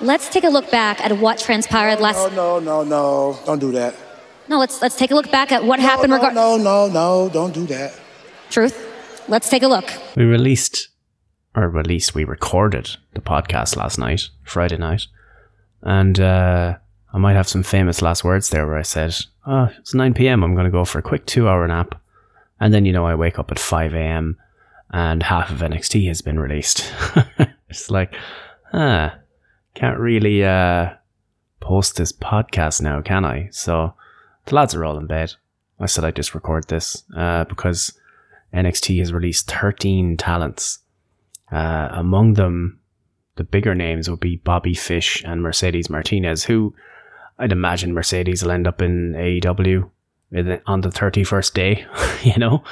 Let's take a look back at what transpired last... No, don't do that. No, let's take a look back at what happened... No, don't do that. Truth, let's take a look. We recorded the podcast last night, Friday night, and I might have some famous last words there where I said, oh, it's 9 p.m, I'm going to go for a quick 2-hour nap, and then, you know, I wake up at 5 a.m, and half of NXT has been released. It's like, can't really post this podcast now, can I? So the lads are all in bed. I said I'd just record this because NXT has released 13 talents. Among them, the bigger names would be Bobby Fish and Mercedes Martinez, who I'd imagine Mercedes will end up in AEW on the 31st day, you know?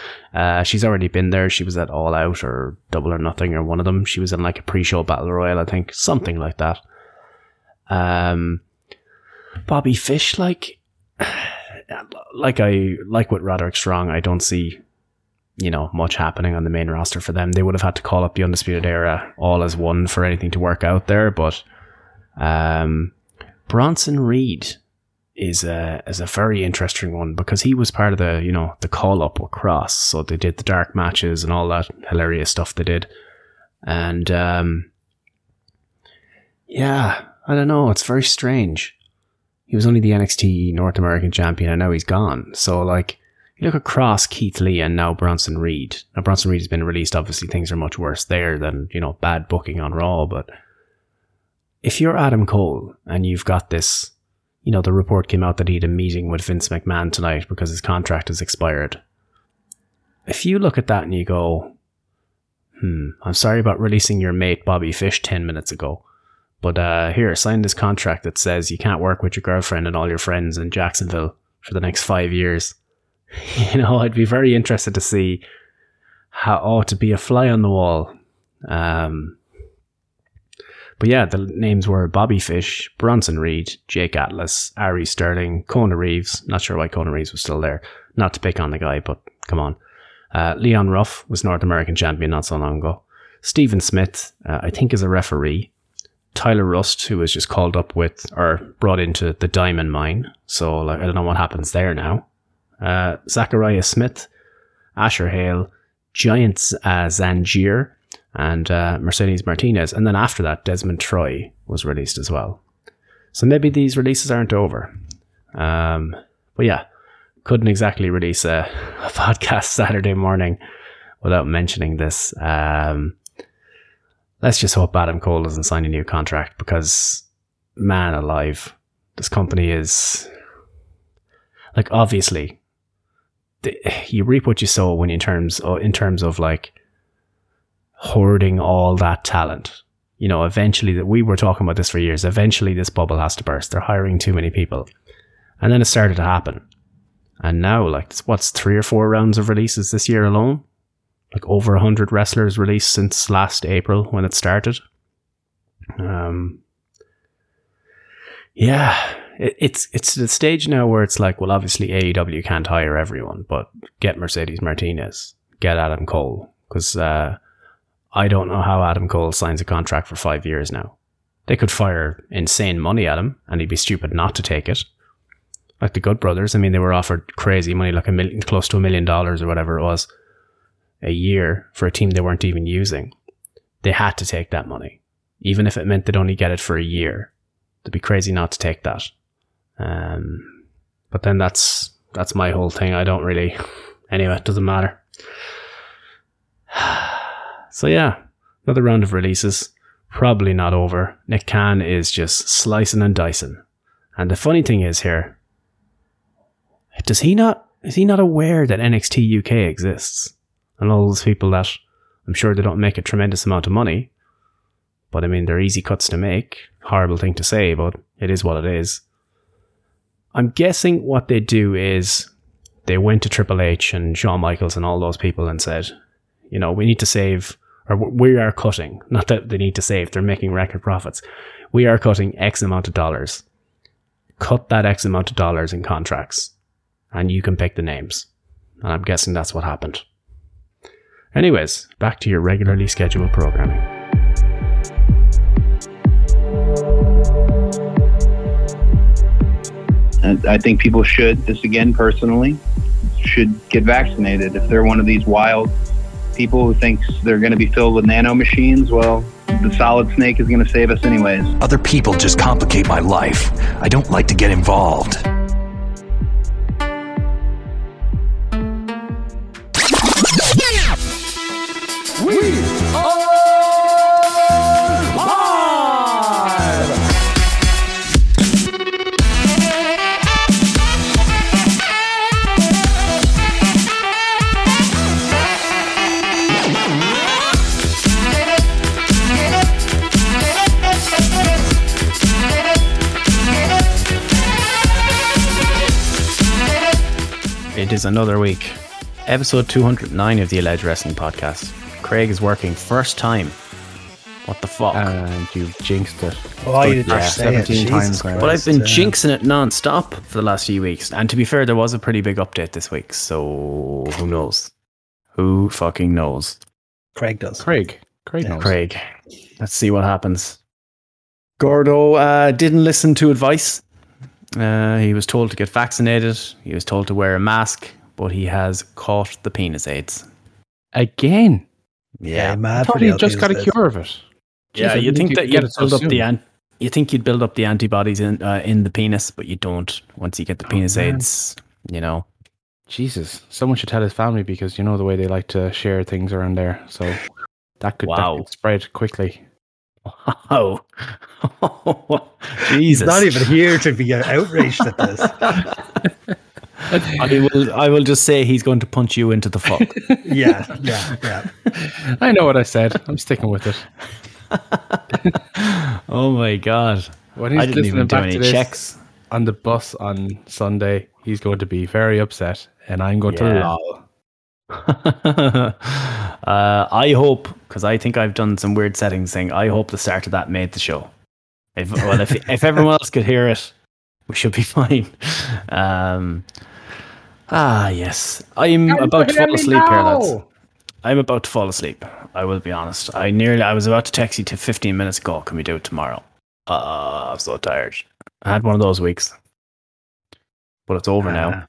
She's already been there. She was at All Out or Double or Nothing or one of them. She was in like a pre-show Battle Royal, I think, something like that. Bobby Fish, like with Roderick Strong, I don't see, you know, much happening on the main roster for them. They would have had to call up the Undisputed Era all as one for anything to work out there, but Bronson Reed is a very interesting one because he was part of the, you know, the call-up with Cross, so they did the dark matches and all that hilarious stuff they did, and yeah, I don't know, it's very strange. He was only the NXT North American champion and now he's gone, so like, you look across Keith Lee and now Bronson Reed. Now Bronson Reed has been released, obviously things are much worse there than, you know, bad booking on Raw, but if you're Adam Cole and you've got this, you know, the report came out that he had a meeting with Vince McMahon tonight because his contract has expired. If you look at that and you go, I'm sorry about releasing your mate Bobby Fish 10 minutes ago, but here, sign this contract that says you can't work with your girlfriend and all your friends in Jacksonville for the next 5 years. You know, I'd be very interested to see how to be a fly on the wall. But yeah, the names were Bobby Fish, Bronson Reed, Jake Atlas, Ari Sterling, Kona Reeves. Not sure why Kona Reeves was still there. Not to pick on the guy, but come on. Leon Ruff was North American champion not so long ago. Stephen Smith, I think, is a referee. Tyler Rust, who was just called up with or brought into the Diamond Mine. So like, I don't know what happens there now. Zachariah Smith, Asher Hale, Giant Zangier, and Mercedes Martinez, and then after that Desmond Troy was released as well, so maybe these releases aren't over. But yeah, couldn't exactly release a podcast Saturday morning without mentioning this. Let's just hope Adam Cole doesn't sign a new contract, because man alive, this company is like, obviously you reap what you sow when in terms of like hoarding all that talent. You know, eventually, that we were talking about this for years, eventually this bubble has to burst. They're hiring too many people, and then it started to happen, and now like, what's 3 or 4 rounds of releases this year alone, like over 100 wrestlers released since last April when it started. Yeah, it's the stage now where it's like, well, obviously AEW can't hire everyone, but get Mercedes Martinez, get Adam Cole, because I don't know how Adam Cole signs a contract for 5 years now. They could fire insane money at him and he'd be stupid not to take it. Like the Good Brothers, I mean, they were offered crazy money, like close to $1 million or whatever it was a year for a team they weren't even using. They had to take that money, even if it meant they'd only get it for a year. They'd be crazy not to take that. But then that's my whole thing. I don't really... Anyway, it doesn't matter. So yeah, another round of releases. Probably not over. Nick Khan is just slicing and dicing. And the funny thing is here, is he not aware that NXT UK exists? And all those people that, I'm sure they don't make a tremendous amount of money, but I mean, they're easy cuts to make. Horrible thing to say, but it is what it is. I'm guessing what they do is they went to Triple H and Shawn Michaels and all those people and said, you know, we need to save... or we are cutting, not that they need to save, they're making record profits. We are cutting X amount of dollars. Cut that X amount of dollars in contracts and you can pick the names. And I'm guessing that's what happened. Anyways, back to your regularly scheduled programming. I think people should, this again personally, should get vaccinated. If they're one of these wild people who thinks they're going to be filled with nano machines, well, the solid snake is going to save us anyways. Other people just complicate my life. I don't like to get involved. We are live! It is another week. Episode 209 of the Alleged Wrestling Podcast. Craig is working first time. What the fuck? And you've jinxed it. Oh, you did 17 times. But I've been jinxing it non-stop for the last few weeks. And to be fair, there was a pretty big update this week. So who knows? Who fucking knows? Craig does. Craig knows. Craig. Let's see what happens. Gordo didn't listen to advice. He was told to get vaccinated. He was told to wear a mask. But he has caught the penis AIDS. Again? Yeah, I thought he just got a cure of it. Yeah, you think that you'd build up you think you'd build up the antibodies in the penis, but you don't. Once you get the penis AIDS, you know. Jesus, someone should tell his family, because you know the way they like to share things around there. So that could spread quickly. Wow. Jesus, he's not even here to be outraged at this. I will just say he's going to punch you into the fuck. Yeah. I know what I said. I'm sticking with it. Oh my God. When he's listening back to this checks on the bus on Sunday, he's going to be very upset, and I'm going to lol. I hope, because I think I've done some weird settings thing, I hope the start of that made the show. If everyone else could hear it, we should be fine. Yes. I'm about to fall asleep. I will be honest. I was about to text you 15 minutes ago. Can we do it tomorrow? I'm so tired. I had one of those weeks. But it's over now.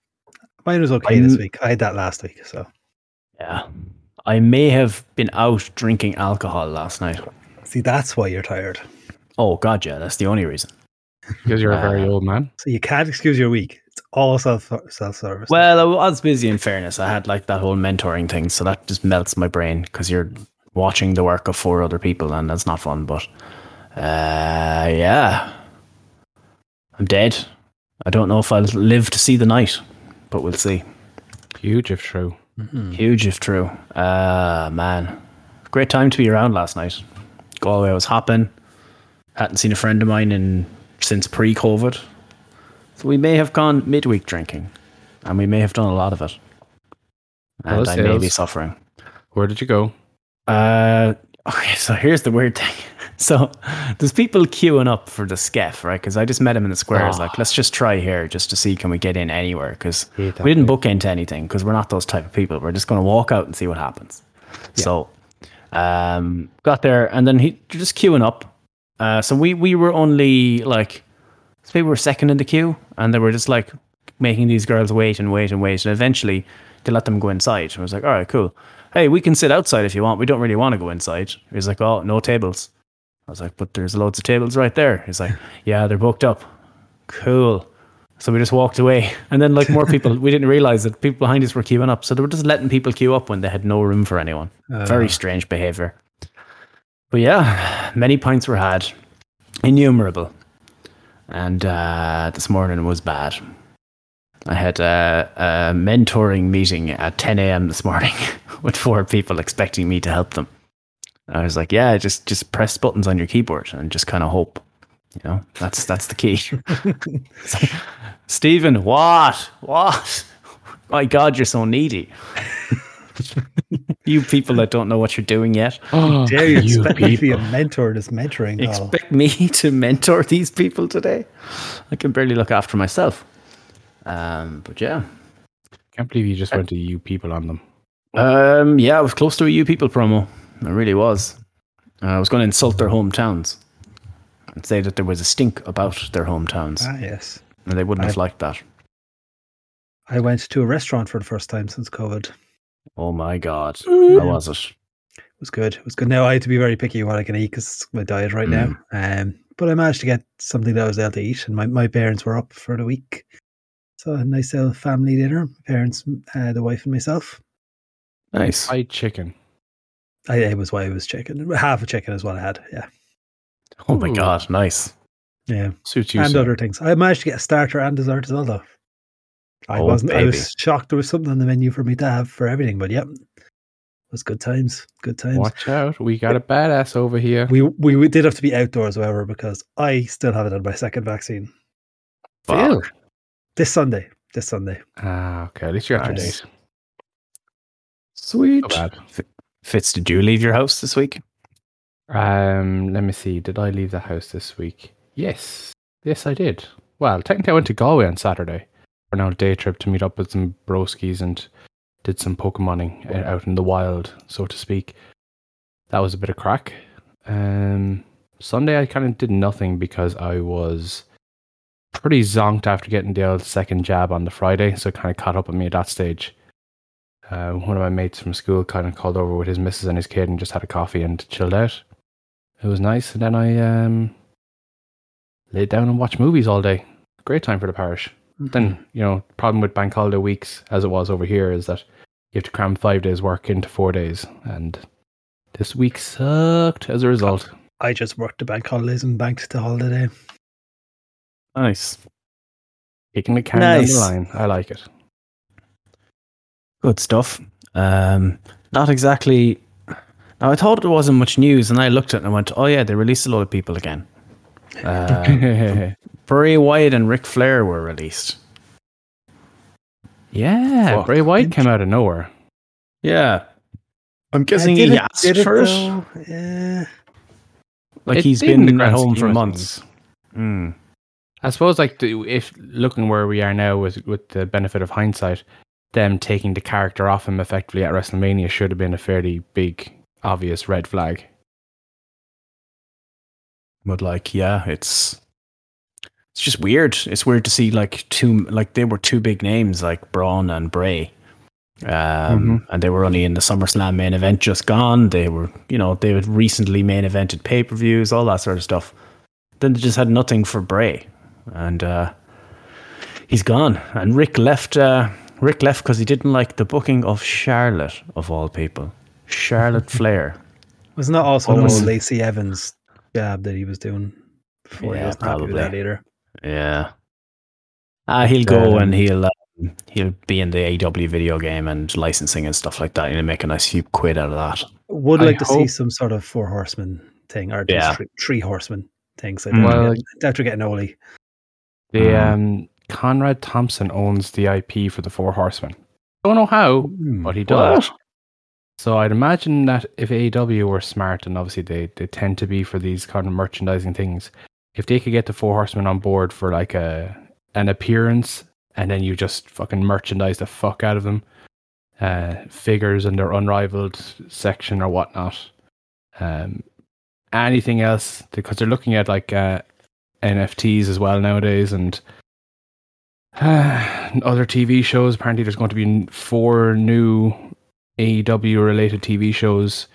Mine was okay this week. I had that last week, so. Yeah. I may have been out drinking alcohol last night. See, that's why you're tired. Oh, God, yeah. That's the only reason. Because you're a very old man. So you can't excuse your week. It's all self-service. Well, I was busy, in fairness. I had like that whole mentoring thing. So that just melts my brain, because you're watching the work of 4 other people, and that's not fun. But I'm dead. I don't know if I'll live to see the night, but we'll see. Huge if true. Mm-hmm. Huge if true. Man. Great time to be around last night. Galway was hopping. Hadn't seen a friend of mine since pre-COVID, so we may have gone midweek drinking, and we may have done a lot of it, and I may be suffering. Where did you go? Okay, so here's the weird thing. So there's people queuing up for the skeff, right? Because I just met him in the squares. Like, let's just try here just to see can we get in anywhere, because we didn't book into anything, because we're not those type of people. We're just going to walk out and see what happens. Yeah. So got there, and then he just queuing up. So we were only like, we were second in the queue, and they were just like making these girls wait and wait and wait, and eventually they let them go inside. And I was like, all right, cool. Hey, we can sit outside if you want. We don't really want to go inside. He was like, oh, no tables. I was like, but there's loads of tables right there. He's like, yeah, they're booked up. Cool. So we just walked away, and then like more people, we didn't realize that people behind us were queuing up. So they were just letting people queue up when they had no room for anyone. Very strange behavior. But yeah, many pints were had, innumerable, and this morning was bad. I had a mentoring meeting at 10 a.m. this morning with 4 people expecting me to help them. I was like, yeah, just press buttons on your keyboard and just kind of hope, you know, that's the key. Like, Stephen, what? My God, you're so needy. You people that don't know what you're doing yet. Oh, dare you expect me to be a mentor that's mentoring? Expect me to mentor these people today? I can barely look after myself. But yeah. Can't believe you just went to you people on them. Yeah, I was close to a you people promo. I really was. I was going to insult their hometowns and say that there was a stink about their hometowns. Ah, yes. and they wouldn't have liked that. I went to a restaurant for the first time since COVID. Oh my God. How was it? It was good. It was good. Now I have to be very picky what I can eat because it's my diet right now. But I managed to get something that I was able to eat, and my parents were up for the week. So a nice little family dinner. Parents, the wife and myself. Nice. I had chicken. It was chicken. Half a chicken is what I had, yeah. Oh my God, nice. Yeah. Suits you. And so. Other things. I managed to get a starter and dessert as well, though. I was shocked there was something on the menu for me to have for everything, but yep. It was good times. Good times. Watch out. We got a badass over here. We did have to be outdoors, however, because I still haven't had my second vaccine. Wow. This Sunday. Ah, okay. At least you got your date. Sweet. So Fitz, did you leave your house this week? Let me see. Did I leave the house this week? Yes. Yes, I did. Well, technically I went to Galway on Saturday. For now, day trip to meet up with some broskies and did some Pokemoning out in the wild, so to speak. That was a bit of crack. Sunday I kind of did nothing because I was pretty zonked after getting the old second jab on the Friday, so it kind of caught up with me at that stage. One of my mates from school kind of called over with his missus and his kid and just had a coffee and chilled out. It was nice. And then I laid down and watched movies all day. Great time for the parish. Mm-hmm. Then, you know, the problem with bank holiday weeks, as it was over here, is that you have to cram 5 days work into 4 days. And this week sucked as a result. I just worked the bank holidays and banked the holiday. Nice. Kicking the can down the line. I like it. Good stuff. Not exactly. Now, I thought it wasn't much news, and I looked at it and went, oh yeah, they released a lot of people again. Bray Wyatt and Ric Flair were released. Yeah, Bray Wyatt came out of nowhere. Yeah. I'm guessing he asked for it. Yeah. Like, he's been at home for months. Mm. I suppose, like, if looking where we are now with the benefit of hindsight, them taking the character off him effectively at WrestleMania should have been a fairly big, obvious red flag. But, like, yeah, it's just weird. It's weird to see, like, they were two big names, like Braun and Bray. And they were only in the SummerSlam main event just gone. They were, you know, they had recently main evented pay-per-views, all that sort of stuff. Then they just had nothing for Bray. And he's gone. And Rick left... Rick left because he didn't like the booking of Charlotte, of all people. Charlotte Flair. Wasn't that also an old Lacey Evans job that he was doing before? Yeah, he was probably that either. Yeah. He'll go and he'll be in the AEW video game and licensing and stuff like that. He'll make a nice few quid out of that. Would like to see some sort of four horsemen thing, or three horsemen things. After getting Oli. The Conrad Thompson owns the IP for the Four Horsemen. Don't know how, but he does. What? So I'd imagine that if AEW were smart, and obviously they tend to be for these kind of merchandising things, if they could get the Four Horsemen on board for like an appearance, and then you just fucking merchandise the fuck out of them, figures in their unrivaled section or whatnot, anything else, because they're looking at like NFTs as well nowadays, and other TV shows. Apparently there's going to be 4 new AEW related TV shows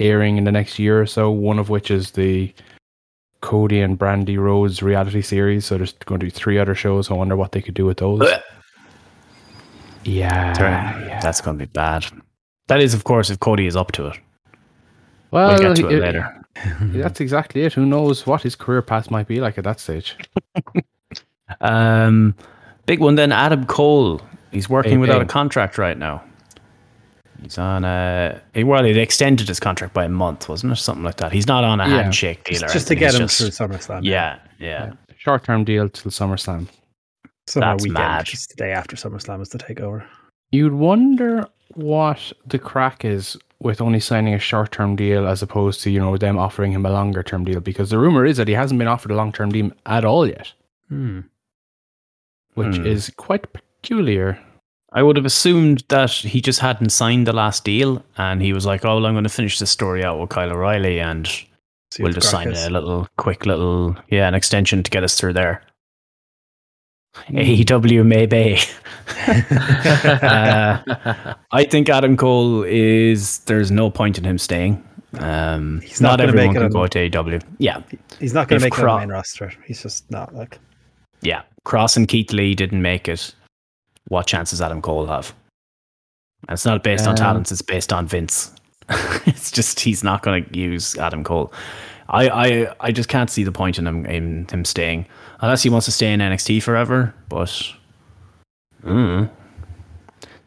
airing in the next year or so, one of which is the Cody and Brandy Rhodes reality series, so there's going to be 3 other shows. I wonder what they could do with those. Yeah, that's going to be bad. That is, of course, if Cody is up to it. Well, we'll get to it later. That's exactly it. Who knows what his career path might be like at that stage. Big one then, Adam Cole. He's working without a contract right now. He's on a... Well, it extended his contract by a month, wasn't it? Something like that. He's not on a handshake deal. It's just to get him through SummerSlam. Yeah. Short-term deal till SummerSlam. That's weekend, mad. Just the day after SummerSlam is the takeover. You'd wonder what the crack is with only signing a short-term deal as opposed to, you know, them offering him a longer-term deal, because the rumor is that he hasn't been offered a long-term deal at all yet. Which is quite peculiar. I would have assumed that he just hadn't signed the last deal, and he was like, "Oh, well, I'm going to finish this story out with Kyle O'Reilly, and we'll just sign a little extension to get us through there." AEW maybe. I think Adam Cole is, there's no point in him staying. He's not everyone can go to AEW. Yeah. He's not going to make it on the main roster. He's just not like. Yeah. Cross and Keith Lee didn't make it. What chances Adam Cole have? And it's not based on talents. It's based on Vince. It's just, he's not going to use Adam Cole. I just can't see the point in him staying, unless he wants to stay in NXT forever. But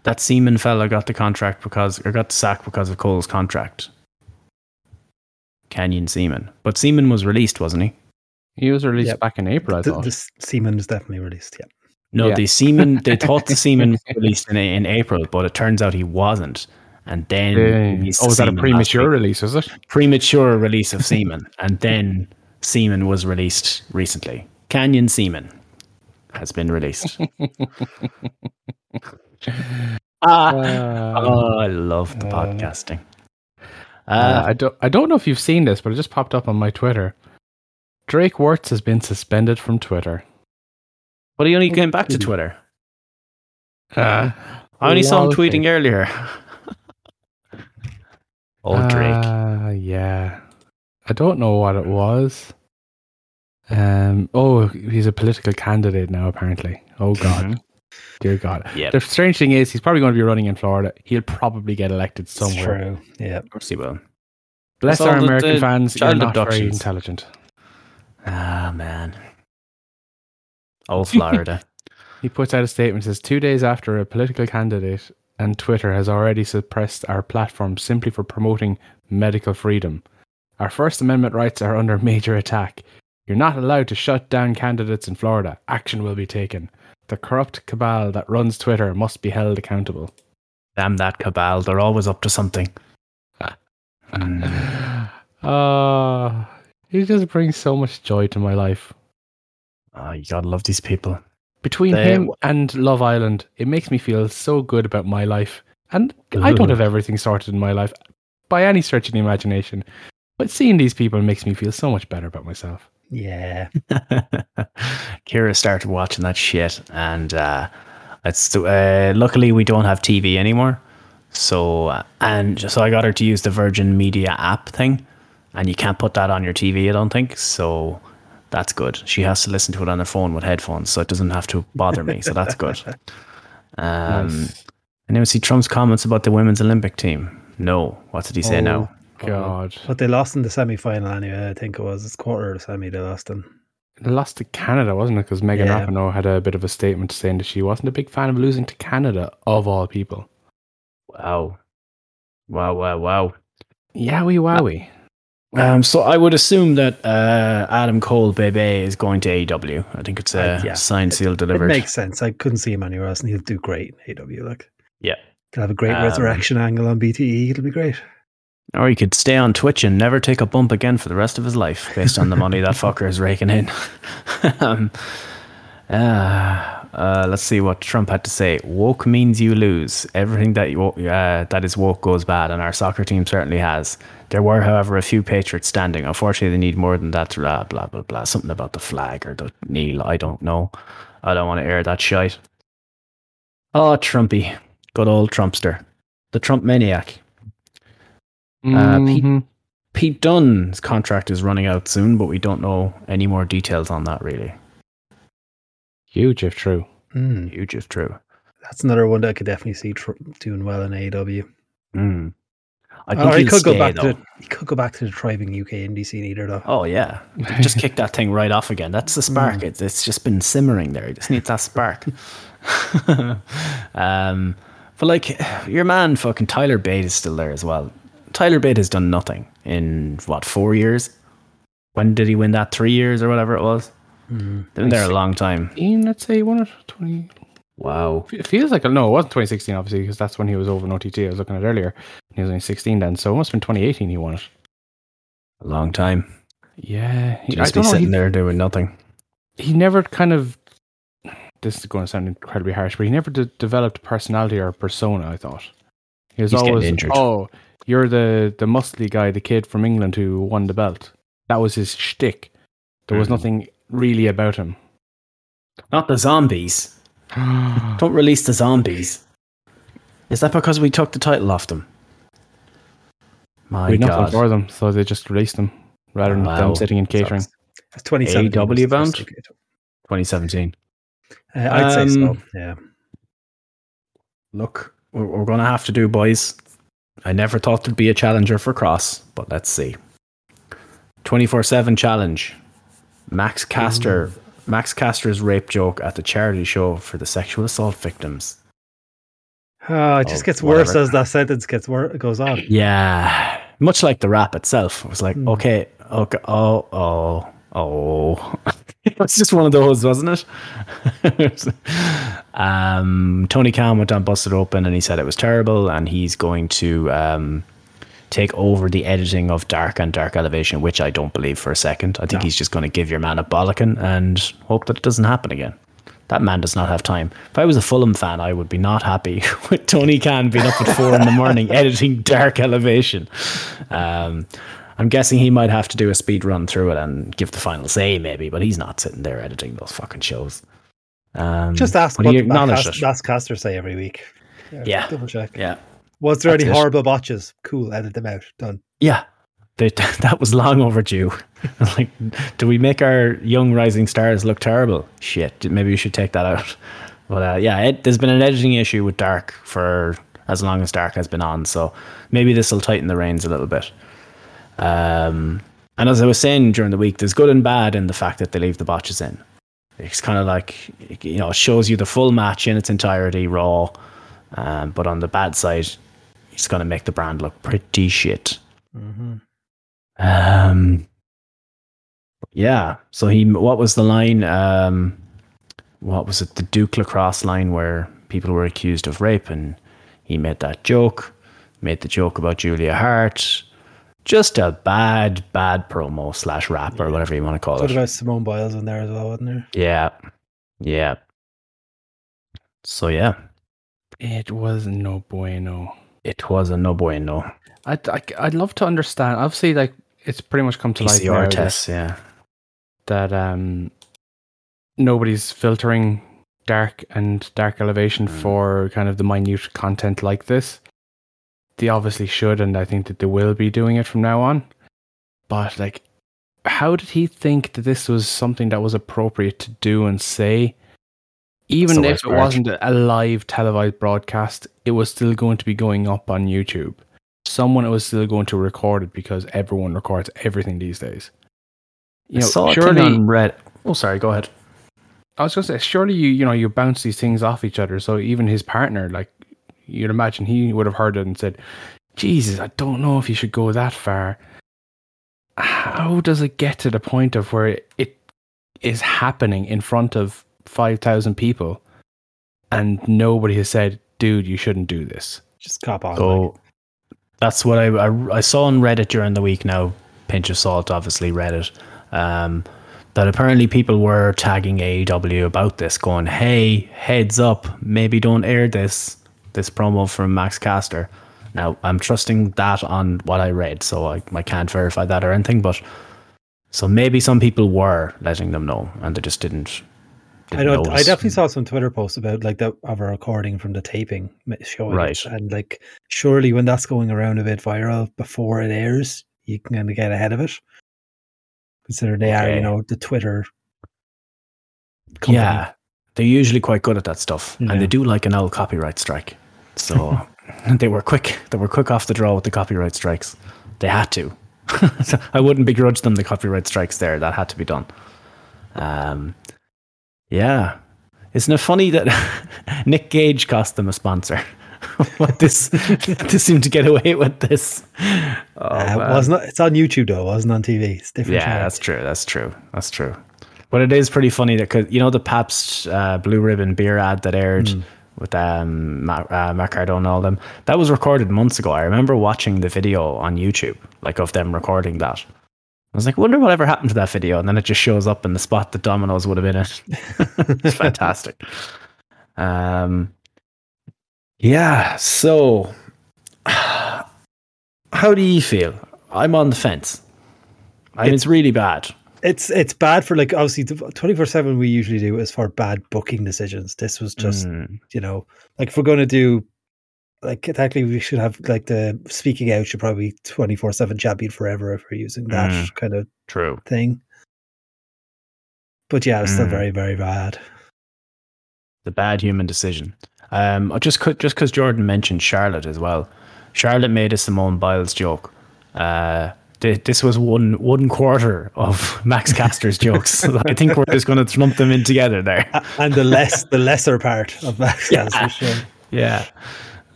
that Seaman fella got the contract got the sack because of Cole's contract. Kanyon Seaman, but Seaman was released, wasn't he? He was released back in April. I thought the Seaman was definitely released. Yeah. No, the Seaman. They thought the Seaman was released in April, but it turns out he wasn't. And then was that a premature release? Is it premature release of Seaman? And then Seaman was released recently. Kanyon Seaman has been released. I love the podcasting. I don't know if you've seen this, but it just popped up on my Twitter. Drake Wirtz has been suspended from Twitter. But he only came back to Twitter. I only saw him tweeting earlier. Old Drake. Yeah. I don't know what it was. He's a political candidate now, apparently. Oh, God. Dear God. Yep. The strange thing is, he's probably going to be running in Florida. He'll probably get elected somewhere. It's true. Yeah, of course he will. Bless our American fans. You're not very intelligent. Ah, man. Old Florida. He puts out a statement, says, 2 days after a political candidate and Twitter has already suppressed our platform simply for promoting medical freedom. Our First Amendment rights are under major attack. You're not allowed to shut down candidates in Florida. Action will be taken. The corrupt cabal that runs Twitter must be held accountable. Damn that cabal. They're always up to something. He just brings so much joy to my life. You gotta love these people. Between him and Love Island, it makes me feel so good about my life. And I don't have everything sorted in my life by any stretch of the imagination. But seeing these people makes me feel so much better about myself. Yeah. Kira started watching that shit. And luckily we don't have TV anymore. So I got her to use the Virgin Media app thing. And you can't put that on your TV, I don't think. So... that's good. She has to listen to it on her phone with headphones, so it doesn't have to bother me. So that's good. Nice. And then we see Trump's comments about the women's Olympic team. No. What did he say now? God. But they lost in the semi-final anyway, I think it was. It's quarter of the semi they lost in. They lost to Canada, wasn't it? Because Megan Rapinoe had a bit of a statement saying that she wasn't a big fan of losing to Canada, of all people. Wow. Wow, wow, wow. Yowie, wowie. So I would assume that Adam Cole Bebe is going to AEW. I think it's signed, sealed, delivered. It makes sense. I couldn't see him anywhere else, and he'll do great in AEW. Like, yeah, he'll have a great resurrection angle on BTE. It'll be great. Or he could stay on Twitch and never take a bump again for the rest of his life, based on the money that fucker is raking in. Let's see what Trump had to say. Woke means you lose. Everything that is woke goes bad, and our soccer team certainly has. There were, however, a few patriots standing. Unfortunately, they need more than that. Blah, blah, blah, blah. Something about the flag or the kneel. I don't know. I don't want to air that shite. Oh, Trumpy. Good old Trumpster. The Trump maniac. Pete Dunne's contract is running out soon, but we don't know any more details on that, really. Huge if true. Huge if true. That's another one that I could definitely see Trump doing well in AEW. I think he could go back to the thriving UK indie scene either, though. Oh, yeah. Just kick that thing right off again. That's the spark. It's just been simmering there. It just needs that spark. But, like, your man fucking Tyler Bate is still there as well. Tyler Bate has done nothing in, 4 years? When did he win that? 3 years or whatever it was? Been there a long time. Let's say he won it 20... Wow. It feels like... No, it wasn't 2016, obviously, because that's when he was over in OTT. I was looking at it earlier. He was only 16 then, so it must have been 2018 he won it. A long time. Yeah. Just sitting there doing nothing. He never kind of... This is going to sound incredibly harsh, but he never developed personality or persona, I thought. He was always... getting injured. Oh, you're the muscly guy, the kid from England who won the belt. That was his shtick. There was nothing really about him. Not the zombies. Don't release the zombies. Is that because we took the title off them? My God. We nothing for them, so they just released them rather than them sitting in catering. That's 2017. AW bound? 2017. I'd say so, yeah. Look, we're going to have to do, boys. I never thought there'd be a challenger for Cross, but let's see. 24/7 challenge. Max Caster. Max Caster's rape joke at the charity show for the sexual assault victims. Oh, it just gets worse as that sentence goes on. Yeah. Much like the rap itself. It was like, okay, oh. It was just one of those, wasn't it? Tony Khan went on Busted Open and he said it was terrible and he's going to take over the editing of Dark and Dark Elevation, which I don't believe for a second. I think he's just going to give your man a bollocking and hope that it doesn't happen again. That man does not have time. If I was a Fulham fan, I would be not happy with Tony Khan being up at 4 in the morning editing Dark Elevation. I'm guessing he might have to do a speed run through it and give the final say maybe, but he's not sitting there editing those fucking shows. Just ask what Max Caster say every week. Yeah. Double check. Yeah. Was there any horrible botches? Cool, edit them out. Done. Yeah. That was long overdue. Like, do we make our young rising stars look terrible? Shit, maybe we should take that out. But there's been an editing issue with Dark for as long as Dark has been on, so maybe this will tighten the reins a little bit. And as I was saying during the week, there's good and bad in the fact that they leave the botches in. It's kind of like, you know, it shows you the full match in its entirety, raw, but on the bad side, it's going to make the brand look pretty shit. Mm-hmm. So what was the line? What was it? The Duke Lacrosse line where people were accused of rape and he made that joke, made the joke about Julia Hart. Just a bad promo / rap or whatever you want to call it. What about Simone Biles in there as well, wasn't there? Yeah. So it was no bueno. It was a no bueno. I'd love to understand. Obviously, like, it's pretty much come to light now. PCR tests, that nobody's filtering Dark and Dark Elevation for kind of the minute content like this. They obviously should, and I think that they will be doing it from now on. But, like, how did he think that this was something that was appropriate to do and say? Even if it wasn't a live televised broadcast, it was still going to be going up on YouTube. Someone was still going to record it because everyone records everything these days. You know, surely on Reddit. Oh, sorry, go ahead. I was going to say, surely you bounce these things off each other. So even his partner, like, you'd imagine he would have heard it and said, Jesus, I don't know if you should go that far. How does it get to the point of where it is happening in front of 5,000 people and nobody has said, dude, you shouldn't do this? Just cop on. So that's what I saw on Reddit during the week now. Pinch of salt, obviously, Reddit. That apparently people were tagging AEW about this, going, hey, heads up, maybe don't air this promo from Max Caster. Now, I'm trusting that on what I read, so I can't verify that or anything, but so maybe some people were letting them know and they just didn't notice. I definitely saw some Twitter posts about like that of a recording from the taping showing it, and like surely when that's going around a bit viral before it airs, you can kind of get ahead of it. Considering they are, the Twitter company. Yeah. They're usually quite good at that stuff, and they do like an old copyright strike. So they were quick. They were quick off the draw with the copyright strikes. They had to. So I wouldn't begrudge them the copyright strikes there. That had to be done. Isn't it funny that Nick Gage cost them a sponsor? What this? They seem to get away with this. It's on YouTube though. It wasn't on TV. It's different. Yeah, channel. That's true. But it is pretty funny that, cause, the Pabst Blue Ribbon beer ad that aired with Matt Cardona and all them, that was recorded months ago. I remember watching the video on YouTube, like of them recording that. I was like, wonder whatever happened to that video. And then it just shows up in the spot that Domino's would have been in. It's fantastic. So how do you feel? I'm on the fence. I mean, it's really bad. It's bad for, like, obviously 24/7 we usually do is for bad booking decisions. This was just, you know, like, if we're going to do, like, exactly, we should have, like, the Speaking Out should probably 24/7 champion forever if we're using that kind of true thing. But yeah, it's still very, very bad. The bad human decision. Just because Jordan mentioned Charlotte as well. Charlotte made a Simone Biles joke. This was one quarter of Max Caster's jokes. I think we're just going to lump them in together there. And the lesser part of Max Caster's joke. Yeah.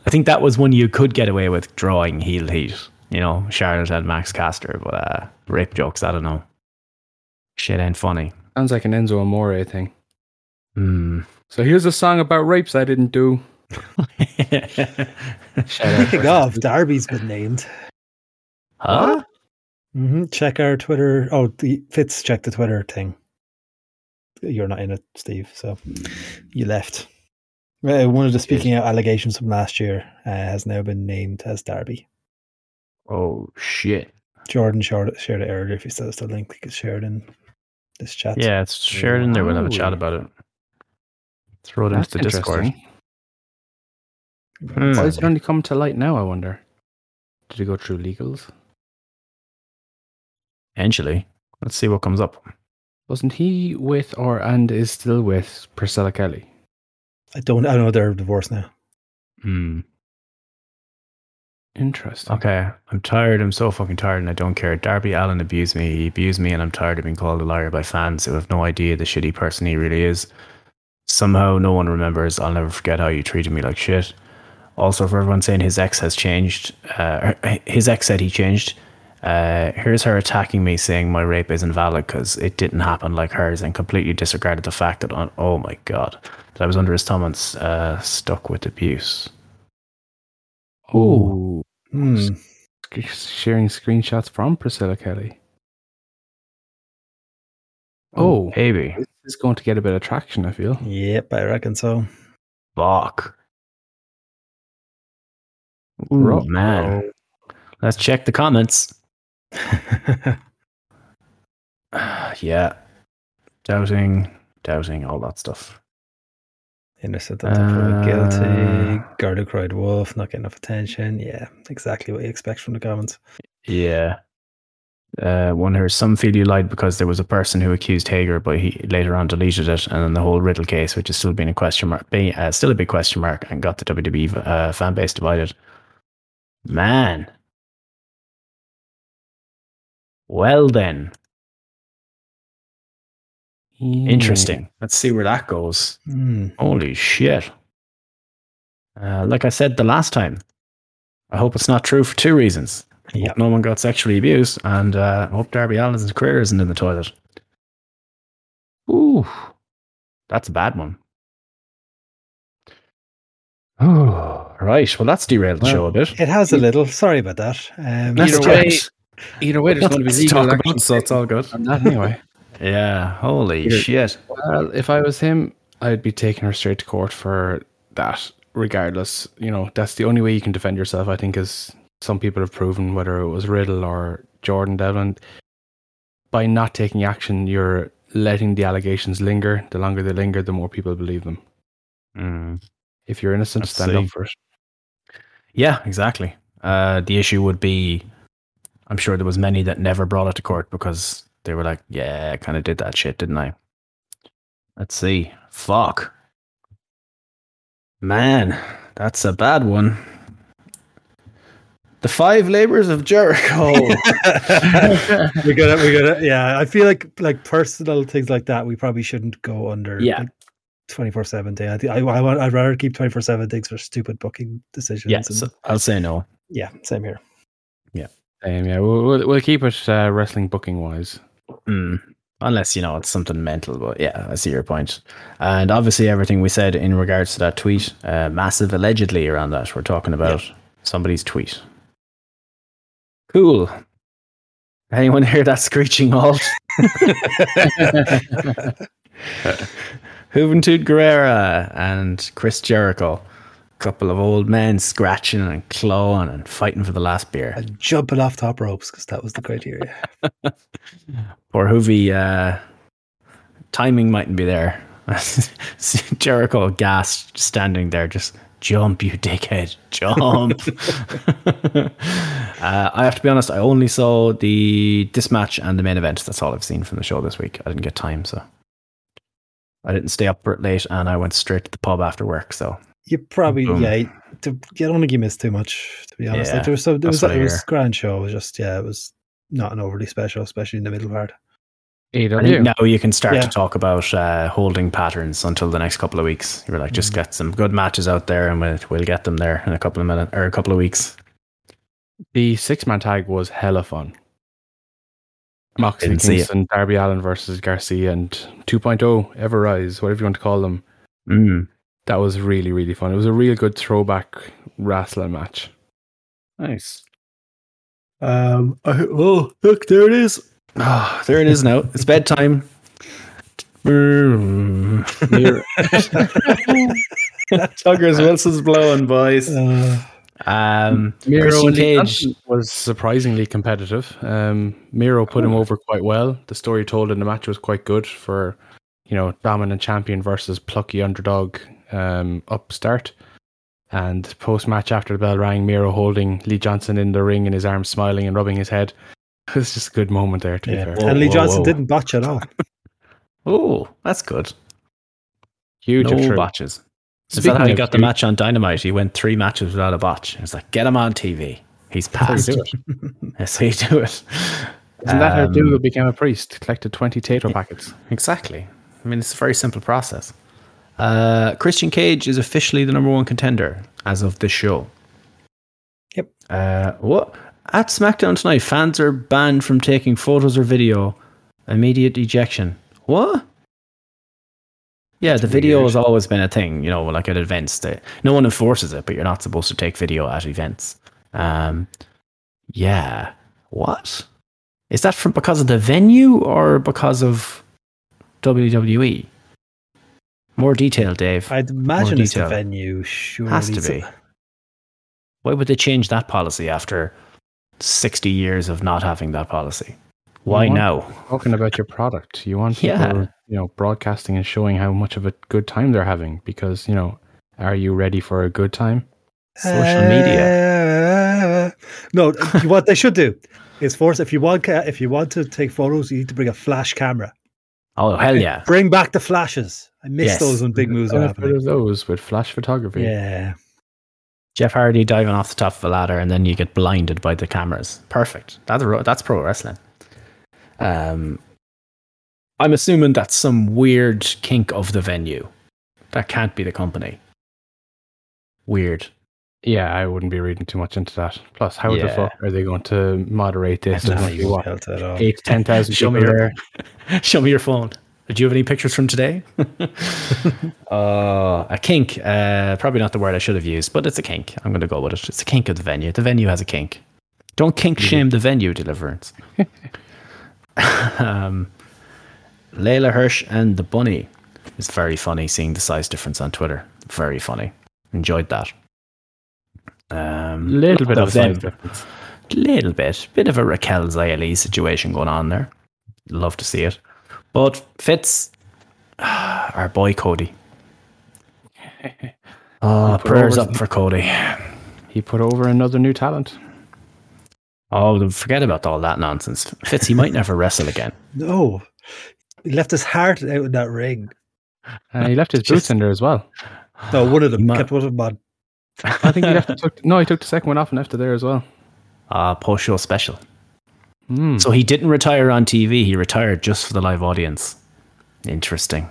I think that was one you could get away with drawing heel heat. You know, Charlotte and Max Caster, but rape jokes, I don't know. Shit ain't funny. Sounds like an Enzo Amore thing. So here's a song about rapes I didn't do. Speaking of, Darby's been named. Huh? Mm-hmm. Check our Twitter. Oh, Fitz checked the Twitter thing. You're not in it, Steve, so you left. One of the Speaking Out allegations from last year has now been named as Darby. Oh, shit. Jordan shared it earlier. If he still has the link, he could share it in this chat. Yeah, it's shared in there. We'll have a chat about it. Throw it into the Discord. Why is it only come to light now, I wonder? Did it go through legals? Eventually. Let's see what comes up. Wasn't he with is still with Priscilla Kelly? I know they're divorced now. Interesting. Okay. I'm tired. I'm so fucking tired and I don't care. Darby Allin abused me. He abused me and I'm tired of being called a liar by fans who have no idea the shitty person he really is. Somehow no one remembers. I'll never forget how you treated me like shit. Also, for everyone saying his ex has changed, his ex said he changed. Here's her attacking me saying my rape isn't valid because it didn't happen like hers, and completely disregarded the fact that, oh my God, that I was under his thumb and stuck with abuse. Oh. Sharing screenshots from Priscilla Kelly. Oh, baby. This is going to get a bit of traction, I feel. Yep, I reckon so. Fuck. Ooh, man. Let's check the comments. Yeah. Doubting, all that stuff. Innocent until proven guilty. Gordo cried wolf, not getting enough attention. Yeah, exactly what you expect from the comments. Yeah. One here, some feel you lied because there was a person who accused Hager, but he later on deleted it, and then the whole Riddle case, which is still being a question mark, still a big question mark, and got the WWE fan base divided. Man, well then, interesting. Let's see where that goes. Holy shit! Like I said the last time, I hope it's not true for two reasons. Hope no one got sexually abused, and I hope Darby Allin's career isn't in the toilet. Ooh, that's a bad one. Oh, right. Well, that's derailed the show a bit. It has a little. Sorry about that. Either way, there's going to be legal action, so it's all good. Anyway. Yeah. Holy shit. Well, if I was him, I'd be taking her straight to court for that. Regardless, you know, that's the only way you can defend yourself. I think is. Some people have proven, whether it was Riddle or Jordan Devlin, by not taking action, you're letting the allegations linger. The longer they linger, the more people believe them. If you're innocent, stand up for it. Yeah, exactly. The issue would be, I'm sure there was many that never brought it to court because they were like, yeah, I kind of did that shit, didn't I? Let's see. Fuck. Man, that's a bad one. The five labors of Jericho. We got it. Yeah, I feel like personal things like that, we probably shouldn't go under. Yeah, 24/7 thing. I'd rather keep 24/7 things for stupid booking decisions. Yes, yeah, I'll say no. Yeah, same here. Yeah, same. Yeah, we'll keep it wrestling booking wise. Unless, you know, it's something mental, but yeah, I see your point. And obviously, everything we said in regards to that tweet, massive allegedly around that, we're talking about somebody's tweet. Cool. Anyone hear that screeching halt? Juventud Guerrera and Chris Jericho couple of old men scratching and clawing and fighting for the last beer. And jumping off top ropes, because that was the criteria. Poor Hoovy, timing mightn't be there. Jericho gasped, standing there, just jump, you dickhead, jump. I have to be honest, I only saw the match and the main event. That's all I've seen from the show this week. I didn't get time, so I didn't stay up late, and I went straight to the pub after work. So you probably, I don't think you missed too much, to be honest. Yeah, like, there was so it was a grand show. It was just, it was not an overly special, especially in the middle part. Now you can start to talk about holding patterns until the next couple of weeks. You were like, just get some good matches out there, and we'll get them there in a couple of minutes or a couple of weeks. The 6-man tag was hella fun. Moxley, Kingston, Darby Allin versus Garcia and 2.0, Ever Rise, whatever you want to call them. That was really, really fun. It was a real good throwback wrestling match. Nice. Look, there it is. Oh, there it is now. It's bedtime. Tuggers Wilson's blowing, boys. Miro and Lee Johnson was surprisingly competitive. Miro put him over quite well. The story told in the match was quite good for, dominant champion versus plucky underdog upstart. And post-match, after the bell rang, Miro holding Lee Johnson in the ring in his arms, smiling and rubbing his head. It was just a good moment there, to be fair. And Lee Johnson didn't botch at all. Oh, that's good. Huge botches. Is that how he got the match on Dynamite? He went 3 matches without a botch. It's like, get him on TV. He's passed. That's how you do it. Isn't that how Dougal became a priest? Collected 20 tater packets. Exactly. I mean, it's a very simple process. Christian Cage is officially the #1 contender as of this show. Yep. What? At SmackDown tonight, fans are banned from taking photos or video. Immediate ejection. What? Yeah, the video has always been a thing, like at events. No one enforces it, but you're not supposed to take video at events. What? Is that from because of the venue or because of WWE? More detail, Dave. I'd imagine it's the venue. Surely has to be. Why would they change that policy after 60 years of not having that policy? Why now? Talking about your product. You want people, broadcasting and showing how much of a good time they're having because, are you ready for a good time? Social media. No, what they should do is force, if you want to take photos, you need to bring a flash camera. Oh, hell yeah. Bring back the flashes. I miss those when big moves are happening. Those with flash photography. Yeah. Jeff Hardy diving off the top of a ladder and then you get blinded by the cameras. Perfect. That's pro wrestling. I'm assuming that's some weird kink of the venue. That can't be the company. Weird. Yeah, I wouldn't be reading too much into that. Plus, how the fuck are they going to moderate this? 8,000 to 10,000 show me your show me your phone. Did you have any pictures from today? A kink. Probably not the word I should have used, but it's a kink. I'm going to go with it. It's a kink of the venue. The venue has a kink. Don't kink shame the venue, Deliverance. Layla Hirsch and the Bunny. It's very funny seeing the size difference on Twitter. Very funny. Enjoyed that. Little bit of size difference. Little bit. Bit of a Raquel Zayali situation going on there. Love to see it. But Fitz, our boy Cody. Prayers up for Cody. He put over another new talent. Oh, forget about all that nonsense. Fitz, he might never wrestle again. No. He left his heart out in that ring. He left his boots in there as well. No, one of them. Kept one of them on. I think he left. He took the second one off and left it there as well. Post-show special. So he didn't retire on TV. He retired just for the live audience. Interesting.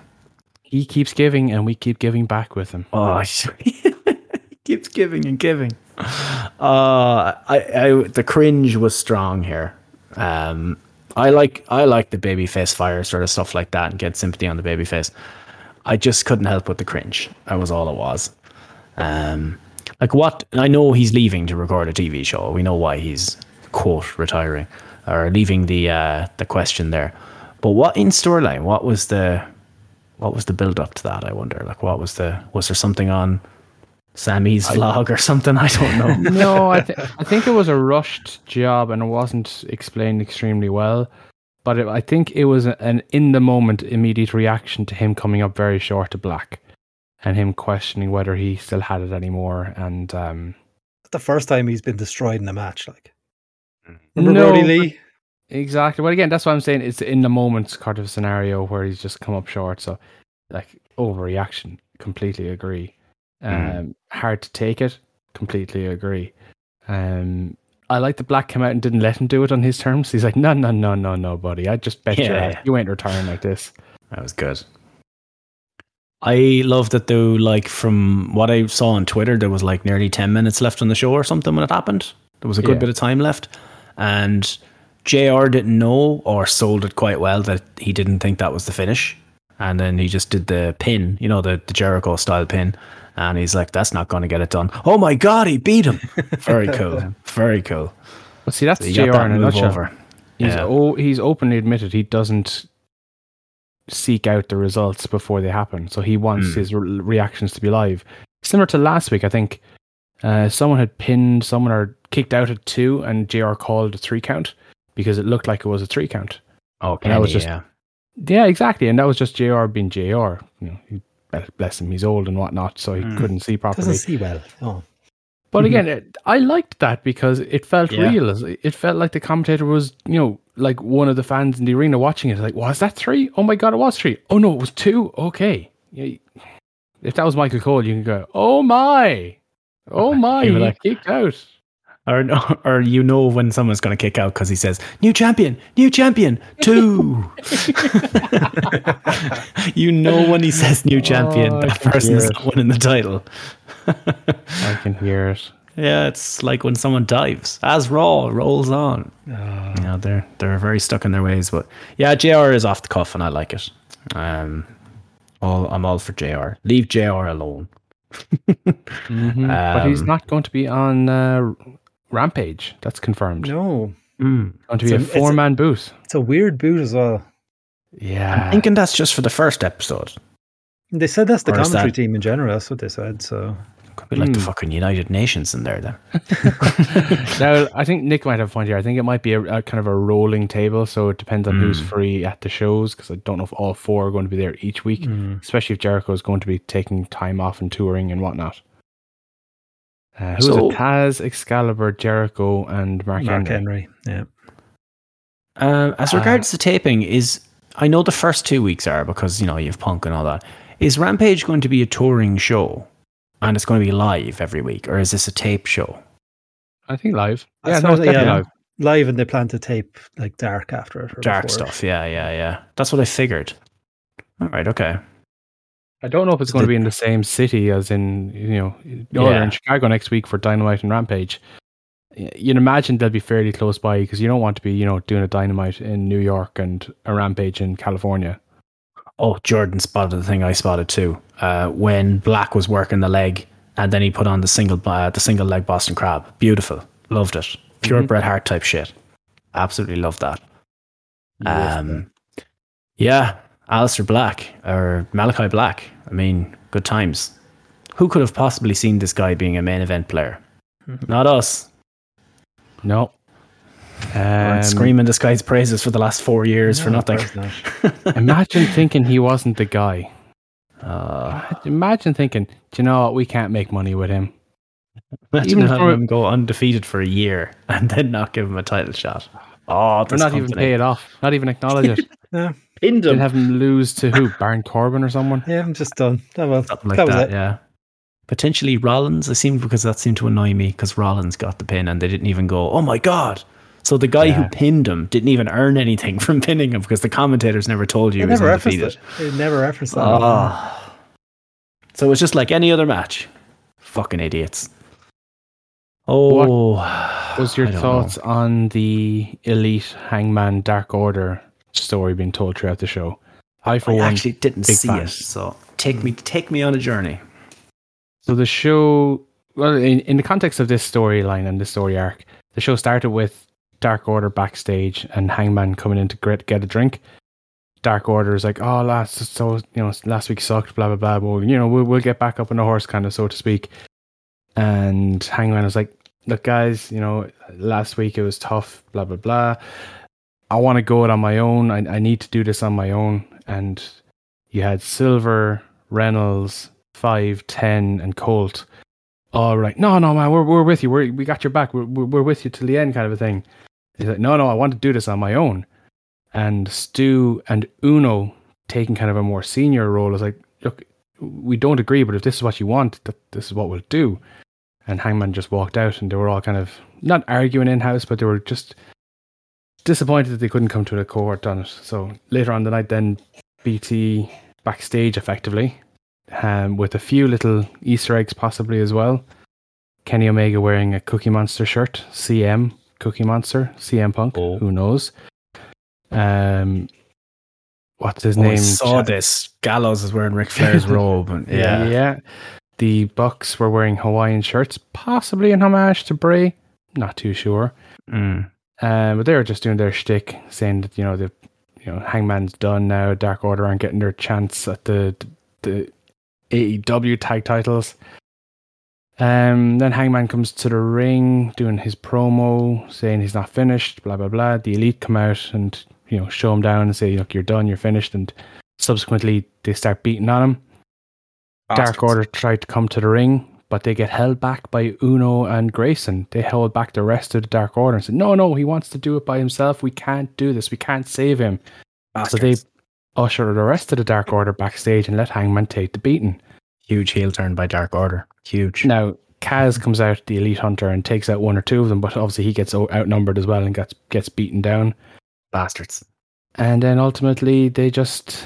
He keeps giving and we keep giving back with him. Oh, he keeps giving and giving. The cringe was strong here. I like the babyface fire sort of stuff like that and get sympathy on the babyface. I just couldn't help but the cringe. That was all it was. I know he's leaving to record a TV show. We know why he's quote retiring or leaving the question there, but what in storyline? What was the build up to that? I wonder. Was there something on Sammy's vlog or something. I don't know. No, I think it was a rushed job and it wasn't explained extremely well. But I think it was an in-the-moment immediate reaction to him coming up very short to Black and him questioning whether he still had it anymore. And the first time he's been destroyed in a match, like. Brody Lee? Exactly. Well, again, that's what I'm saying. It's in the moment kind of scenario where he's just come up short. So, like, overreaction. Completely agree. Hard to take it. Completely agree. I like that Black came out and didn't let him do it on his terms. He's like, no, buddy. I just bet your ass you ain't retiring like this. That was good. I loved it though. Like, from what I saw on Twitter, there was like nearly 10 minutes left on the show or something when it happened. There was a good bit of time left. And JR didn't know, or sold it quite well, that he didn't think that was the finish. And then he just did the pin, you know, the Jericho style pin. And he's like, that's not going to get it done. Oh my God, he beat him. Very cool. Very cool. Well, see, that's JR in a nutshell. He's openly admitted he doesn't seek out the results before they happen. So he wants his reactions to be live. Similar to last week, I think someone had pinned someone or kicked out at 2 and JR called a 3 count because it looked like it was a 3 count. Oh, Kenny, was just, yeah, exactly. And that was just JR being JR. You know, he, bless him, he's old and whatnot, so he couldn't see properly. Doesn't see well. Oh. But again, I liked that because it felt real. It felt like the commentator was, you know, like one of the fans in the arena watching it. Like, was that 3? Oh my God, it was 3. Oh no, it was 2. Okay. Yeah. If that was Michael Cole, you can go, oh my. Oh my, he kicked out. Or you know when someone's going to kick out because he says, new champion, 2. You know when he says new champion, that person's not winning the title. I can hear it. Yeah, it's like when someone dives, as Raw rolls on. You know, they're very stuck in their ways. But yeah, JR is off the cuff and I like it. I'm all for JR. Leave JR alone. But he's not going to be on... Rampage, that's confirmed. No. Going to be a 4-man boot. It's a weird boot as well. Yeah. I'm thinking that's just for the first episode. They said that's the commentary team in general, that's what they said, so... Could be like the fucking United Nations in there, then. Now, I think Nick might have a point here. I think it might be a kind of a rolling table, so it depends on who's free at the shows, because I don't know if all 4 are going to be there each week, especially if Jericho is going to be taking time off and touring and whatnot. Who's it? Taz, Excalibur, Jericho, and Mark Henry. Yeah. As regards to taping, I know the first 2 weeks are because, you know, you have Punk and all that. Is Rampage going to be a touring show and it's going to be live every week, or is this a tape show? I think live. Yeah, live, and they plan to tape like Dark after it. Dark stuff. Yeah. That's what I figured. All right. Okay. I don't know if it's going to be in the same city as in, you know, they're in Chicago next week for Dynamite and Rampage. You'd imagine they'll be fairly close by because you don't want to be, you know, doing a Dynamite in New York and a Rampage in California. Oh, Jordan spotted the thing I spotted too. When Black was working the leg and then he put on the single leg Boston Crab. Beautiful. Loved it. Pure Bret Hart type shit. Absolutely loved that. Yeah. Alistair Black or Malachi Black. I mean, good times. Who could have possibly seen this guy being a main event player? Not us. No. Screaming this guy's praises for the last 4 years for nothing. Imagine thinking he wasn't the guy. Imagine thinking, do you know what? We can't make money with him. Imagine having him go undefeated for a year and then not give him a title shot. Oh, they're not even pay it off. Not even acknowledge it. No. Pinned him. Did have him lose to who? Baron Corbin or someone? Yeah, I'm just done. Oh, well. Something like that, yeah. Potentially Rollins, because that seemed to annoy me, because Rollins got the pin and they didn't even go, oh my God. So the guy who pinned him didn't even earn anything from pinning him because the commentators never told you he was undefeated. They never referenced that. Oh. So it was just like any other match. Fucking idiots. Oh. What was your thoughts on the Elite Hangman Dark Order story being told throughout the show? I actually didn't see it, so take me on a journey. So the show, well, in the context of this storyline and this story arc, the show started with Dark Order backstage and Hangman coming in to get a drink. Dark Order is like, oh, last week sucked, blah blah blah. Well, you know, we'll get back up on the horse, kind of, so to speak. And Hangman was like, look, guys, you know, last week it was tough, blah, blah, blah. I want to go it on my own. I need to do this on my own. And you had Silver, Reynolds, 5, 10, and Colt. All right. No, man, we're with you. We got your back. We're with you till the end kind of a thing. He's like, no, I want to do this on my own. And Stu and Uno taking kind of a more senior role is like, look, we don't agree, but if this is what you want, this is what we'll do. And Hangman just walked out, and they were all kind of not arguing in-house, but they were just disappointed that they couldn't come to a cohort on it. So later on the night then, BT backstage effectively, with a few little Easter eggs possibly as well. Kenny Omega wearing a Cookie Monster shirt, CM, Cookie Monster, CM Punk, who knows. What's his name? I saw this. Gallows is wearing Ric Flair's robe. And, yeah. The Bucks were wearing Hawaiian shirts, possibly in homage to Bray. Not too sure. But they were just doing their shtick, saying that, Hangman's done now. Dark Order aren't getting their chance at the AEW tag titles. Then Hangman comes to the ring, doing his promo, saying he's not finished, blah, blah, blah. The Elite come out and, show him down and say, look, you're done, you're finished. And subsequently, they start beating on him. Bastards. Dark Order tried to come to the ring, but they get held back by Uno and Grayson. They held back the rest of the Dark Order and said, no, he wants to do it by himself. We can't do this. We can't save him. Bastards. So they usher the rest of the Dark Order backstage and let Hangman take the beating. Huge heel turn by Dark Order. Huge. Now, Kaz comes out, the Elite Hunter, and takes out one or two of them, but obviously he gets outnumbered as well and gets beaten down. Bastards. And then ultimately they just...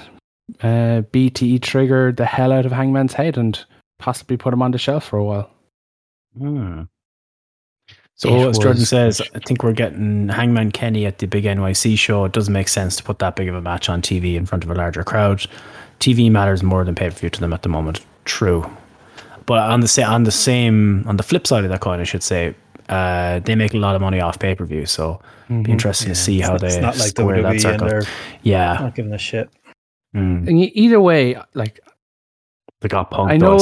BTE triggered the hell out of Hangman's head and possibly put him on the shelf for a while. So as Jordan says, I think we're getting Hangman Kenny at the big NYC show. It doesn't make sense to put that big of a match on TV in front of a larger crowd. TV matters more than pay-per-view to them at the moment. True. But on the flip side of that coin, I should say, they make a lot of money off pay-per-view, so it'd be interesting to see how they square that circle. Yeah, not giving a shit. And either way, like, they got punked. I know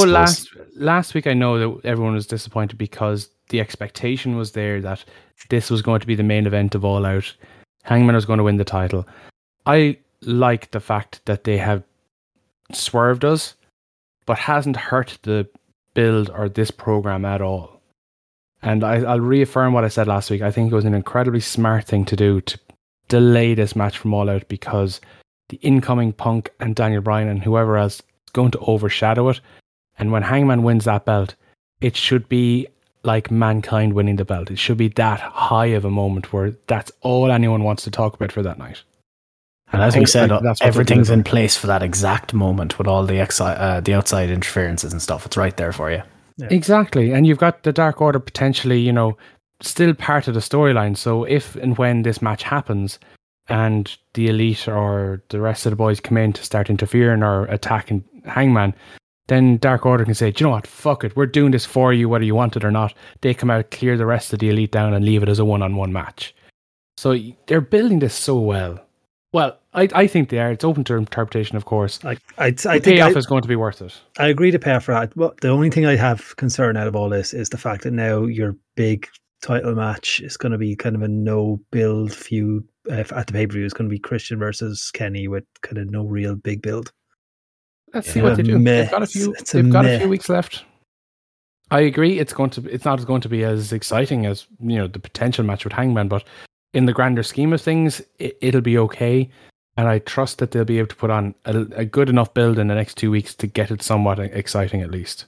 last week, I know that everyone was disappointed because the expectation was there that this was going to be the main event of All Out. Hangman was going to win the title. I like the fact that they have swerved us, but hasn't hurt the build or this program at all. And I'll reaffirm what I said last week. I think it was an incredibly smart thing to do to delay this match from All Out, because the incoming Punk and Daniel Bryan and whoever else is going to overshadow it. And when Hangman wins that belt, it should be like Mankind winning the belt. It should be that high of a moment where that's all anyone wants to talk about for that night. And as we said, everything's in place for that exact moment with all the outside interferences and stuff. It's right there for you. Yeah. Exactly. And you've got the Dark Order potentially, still part of the storyline. So if and when this match happens, and the Elite or the rest of the boys come in to start interfering or attacking Hangman, then Dark Order can say, do you know what, fuck it, we're doing this for you whether you want it or not. They come out, clear the rest of the Elite down, and leave it as a one-on-one match. So they're building this so well. Well, I think they are. It's open to interpretation, of course. I think the payoff is going to be worth it. I agree to pay off for that. Well, the only thing I have concern out of all this is the fact that now your big title match is going to be kind of a no-build feud. At the pay-per-view, it's going to be Christian versus Kenny with kind of no real big build. Let's see what they do. They've got a few weeks left. I agree. It's not going to be as exciting as the potential match with Hangman, but in the grander scheme of things, it'll be okay. And I trust that they'll be able to put on a good enough build in the next 2 weeks to get it somewhat exciting at least.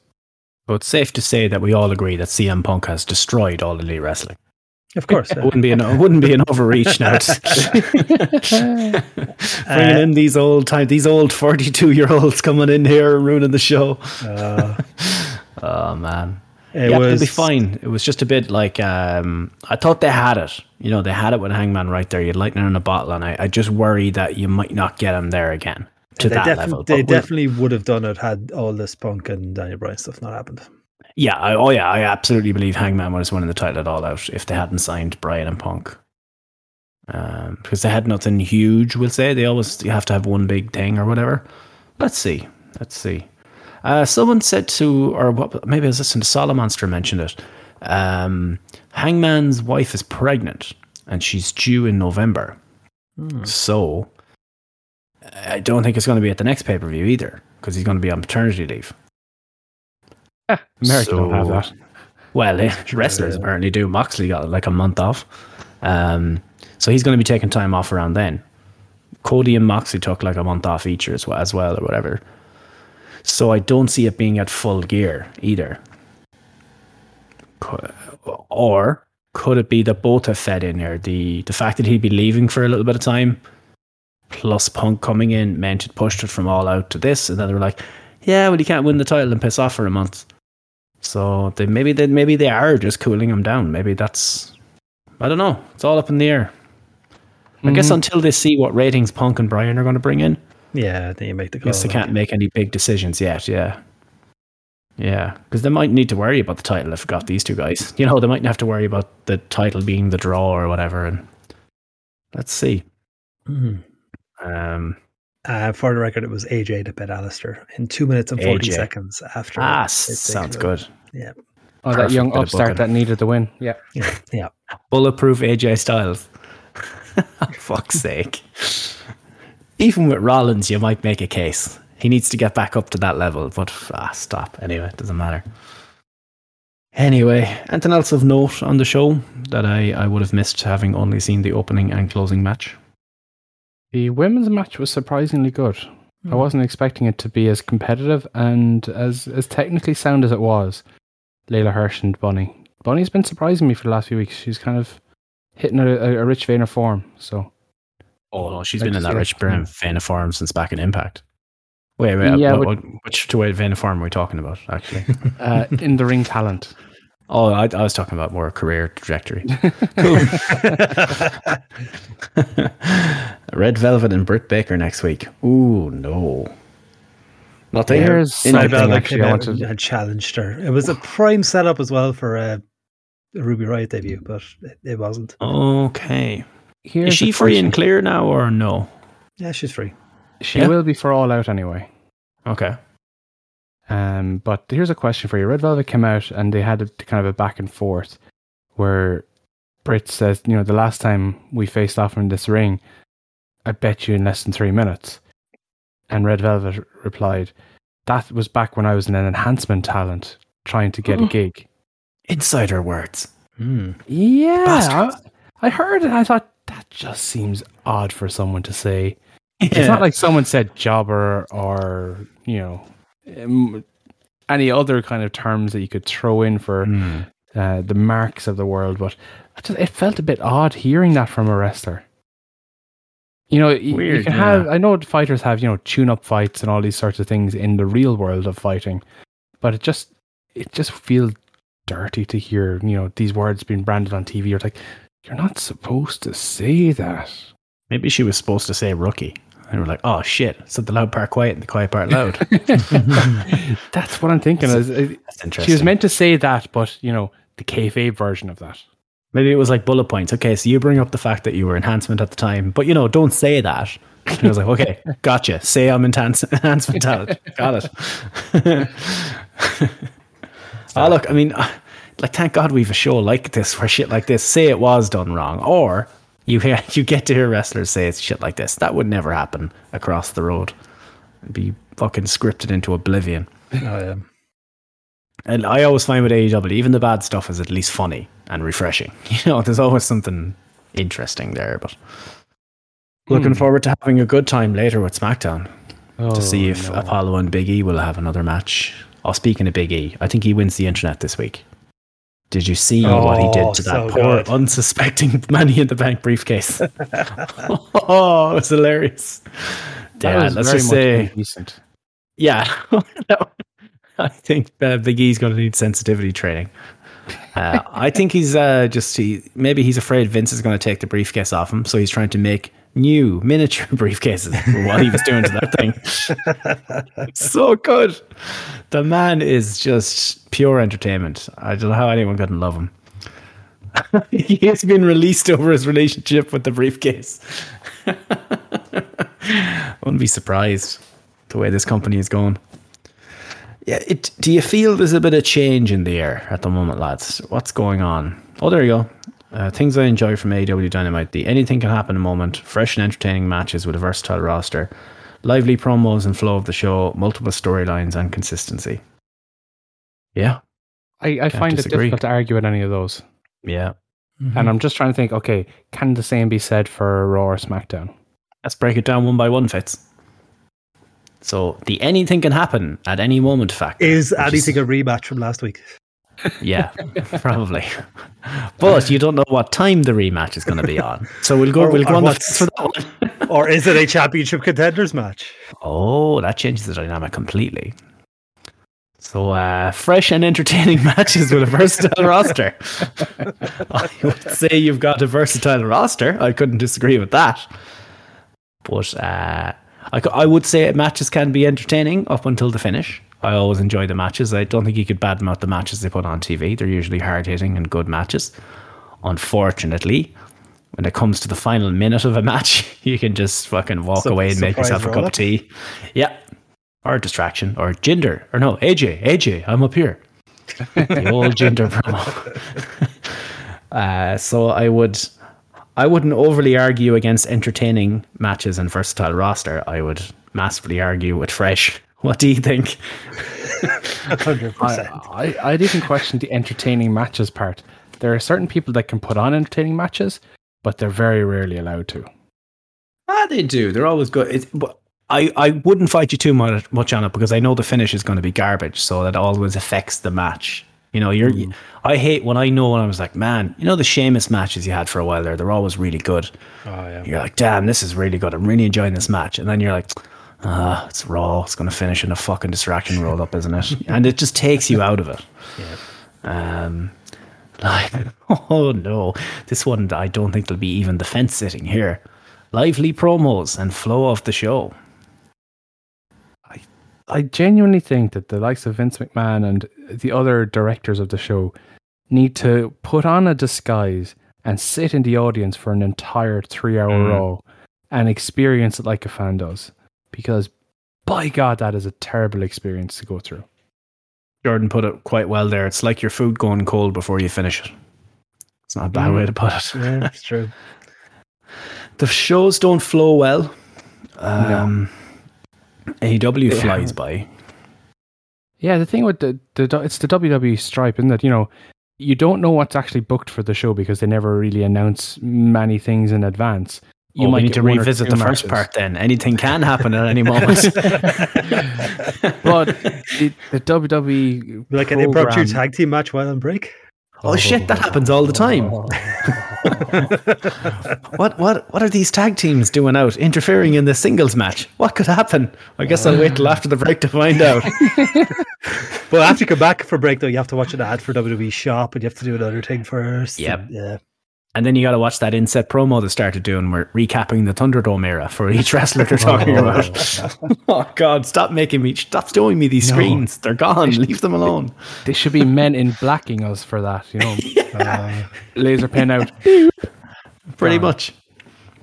So it's safe to say that we all agree that CM Punk has destroyed all elite wrestling. Of course, it wouldn't be an overreach now. Bringing in these old 42-year-olds coming in here and ruining the show. Oh man, it'll be fine. It was just a bit like I thought they had it. They had it with Hangman right there. You'd lightning in a bottle, and I just worry that you might not get him there again to that level. They definitely would have done it had all this Punk and Daniel Bryan stuff not happened. Yeah, I absolutely believe Hangman was winning the title at All Out if they hadn't signed Bryan and Punk. Because they had nothing huge, we'll say. You have to have one big thing or whatever. Let's see. Someone said to, or what, maybe I was listening to Solomonster mention it, Hangman's wife is pregnant and she's due in November. So I don't think it's going to be at the next pay-per-view either, because he's going to be on paternity leave. America don't have that. Well, wrestlers apparently do. Moxley got like a month off. So he's going to be taking time off around then. Cody and Moxley took like a month off each as well or whatever. So I don't see it being at Full Gear either. Or could it be that both have fed in here? The fact that he'd be leaving for a little bit of time plus Punk coming in meant it pushed it from All Out to this, and then they were like, yeah, well, you can't win the title and piss off for a month. So maybe they are just cooling him down. Maybe that's, I don't know. It's all up in the air. I guess until they see what ratings Punk and Bryan are going to bring in. Yeah, then you make the call. I guess they can't make any big decisions yet. Yeah, because they might need to worry about the title if it got these two guys. You know, they mightn't have to worry about the title being the draw or whatever. And let's see. For the record, it was AJ to bet Alistair in 2 minutes and 40 seconds after. Sounds good. Yeah. Oh, that young upstart that needed the win. Yeah. Bulletproof AJ Styles. Fuck's sake. Even with Rollins, you might make a case. He needs to get back up to that level, but stop. Anyway, it doesn't matter. Anyway, anything else of note on the show that I would have missed, having only seen the opening and closing match? The women's match was surprisingly good. I wasn't expecting it to be as competitive and as technically sound as it was. Layla Hirsch and Bunny. Bunny's been surprising me for the last few weeks. She's kind of hitting a rich vein of form. So, she's been in that rich vein of form since back in Impact. Wait, yeah, which vein of form are we talking about, actually? In the ring talent. Oh, I was talking about more career trajectory. Cool. Red Velvet and Britt Baker next week. Ooh, no. There's something actually I wanted to challenge her. It was a prime setup as well for a Ruby Riott debut, but it wasn't. Okay. Is she free and clear now or no? Yeah, she's free. She will be for All Out anyway. Okay. But here's a question for you. Red Velvet came out and they had kind of a back and forth where Britt says, you know, the last time we faced off in this ring, I bet you in less than 3 minutes. And Red Velvet replied, that was back when I was in an enhancement talent trying to get a gig. Insider words. Yeah. I heard it and I thought, that just seems odd for someone to say. Yeah. It's not like someone said jobber or, you know, any other kind of terms that you could throw in for the marks of the world, but it felt a bit odd hearing that from a wrestler. You know, weird, you can have, I know fighters have, you know, tune-up fights and all these sorts of things in the real world of fighting, but it just feels dirty to hear, you know, these words being branded on TV. You're like, you're not supposed to say that. Maybe she was supposed to say rookie. And we're like, oh shit, said the loud part quiet and the quiet part loud. That's what I'm thinking. That's interesting. She was meant to say that, but, you know, the kayfabe version of that. Maybe it was like bullet points. Okay, so you bring up the fact that you were enhancement at the time, but, you know, don't say that. And I was like, okay, gotcha. Say I'm enhancement talent. Got it. Oh, look, I mean, like, thank God we have a show like this where shit like this, say it was done wrong, or you get to hear wrestlers say it's shit like this. That would never happen across the road. It'd be fucking scripted into oblivion. Oh, yeah. And I always find with AEW, even the bad stuff is at least funny and refreshing. You know, there's always something interesting there, but looking forward to having a good time later with SmackDown to see if Apollo and Big E will have another match. Oh, speaking of Big E, I think he wins the internet this week. Did you see what he did to that poor, unsuspecting Money in the Bank briefcase? It was hilarious. Yeah, let's just say... Decent. Yeah. I think Big E's going to need sensitivity training. I think he's maybe he's afraid Vince is going to take the briefcase off him, so he's trying to make new miniature briefcases for what he was doing to that thing. So good. The man is just pure entertainment. I don't know how anyone couldn't love him. He has been released over his relationship with the briefcase. I wouldn't be surprised the way this company is going. Yeah, do you feel there's a bit of change in the air at the moment, lads? What's going on? Oh, there you go. Things I enjoy from AEW Dynamite. The anything can happen moment. Fresh and entertaining matches with a versatile roster. Lively promos and flow of the show. Multiple storylines and consistency. Yeah. I find it difficult to argue with any of those. Yeah. Mm-hmm. And I'm just trying to think, okay, can the same be said for Raw or SmackDown? Let's break it down one by one, Fitz. So the anything can happen at any moment fact. Is anything a rematch from last week? Yeah, probably. But you don't know what time the rematch is going to be on. So we'll go on that for that one. Or is it a championship contenders match? Oh, that changes the dynamic completely. So fresh and entertaining matches with a versatile roster. I would say you've got a versatile roster. I couldn't disagree with that. But I would say matches can be entertaining up until the finish. I always enjoy the matches. I don't think you could badmouth the matches they put on TV. They're usually hard-hitting and good matches. Unfortunately, when it comes to the final minute of a match, you can just fucking walk away and make yourself a cup of tea. Yeah. Or distraction. Or Jinder. Or no, AJ, I'm up here. The old Jinder promo. So I wouldn't overly argue against entertaining matches and versatile roster. I would massively argue with fresh. What do you think? 100%. I'd even question the entertaining matches part. There are certain people that can put on entertaining matches, but they're very rarely allowed to. Ah, they do. They're always good. But I wouldn't fight you too much on it because I know the finish is going to be garbage, so that always affects the match. You know, I hate when I know, when I was like, man, you know the Sheamus matches you had for a while there, they're always really good. Oh, yeah. You're like, damn, this is really good. I'm really enjoying this match. And then you're like, it's Raw. It's going to finish in a fucking distraction roll up, isn't it? And it just takes you out of it. Yeah. Like, oh no, this one, I don't think there'll be even the fence sitting here. Lively promos and flow of the show. I genuinely think that the likes of Vince McMahon and the other directors of the show need to put on a disguise and sit in the audience for an entire 3-hour Raw and experience it like a fan does. Because, by God, that is a terrible experience to go through. Jordan put it quite well there. It's like your food going cold before you finish it. It's not a bad way to put it. Yeah, that's true. The shows don't flow well. No. AEW flies by. Yeah, the thing with it's the WWE stripe, isn't it? You know, you don't know what's actually booked for the show because they never really announce many things in advance. You might need to revisit the first part then. Anything can happen at any moment. But the WWE, like an impromptu tag team match while on break. Oh shit, that happens all the time. What are these tag teams doing out interfering in the singles match? What could happen? I guess I'll wait till after the break to find out. But after you come back for break though, you have to watch an ad for WWE Shop and you have to do another thing first. Yep. Yeah. And then you got to watch that inset promo they started doing. We're recapping the Thunderdome era for each wrestler they're talking about. Oh God, stop showing me these screens. They're gone. Leave them alone. They should be men in blacking us for that, you know. Laser pen out. Pretty much.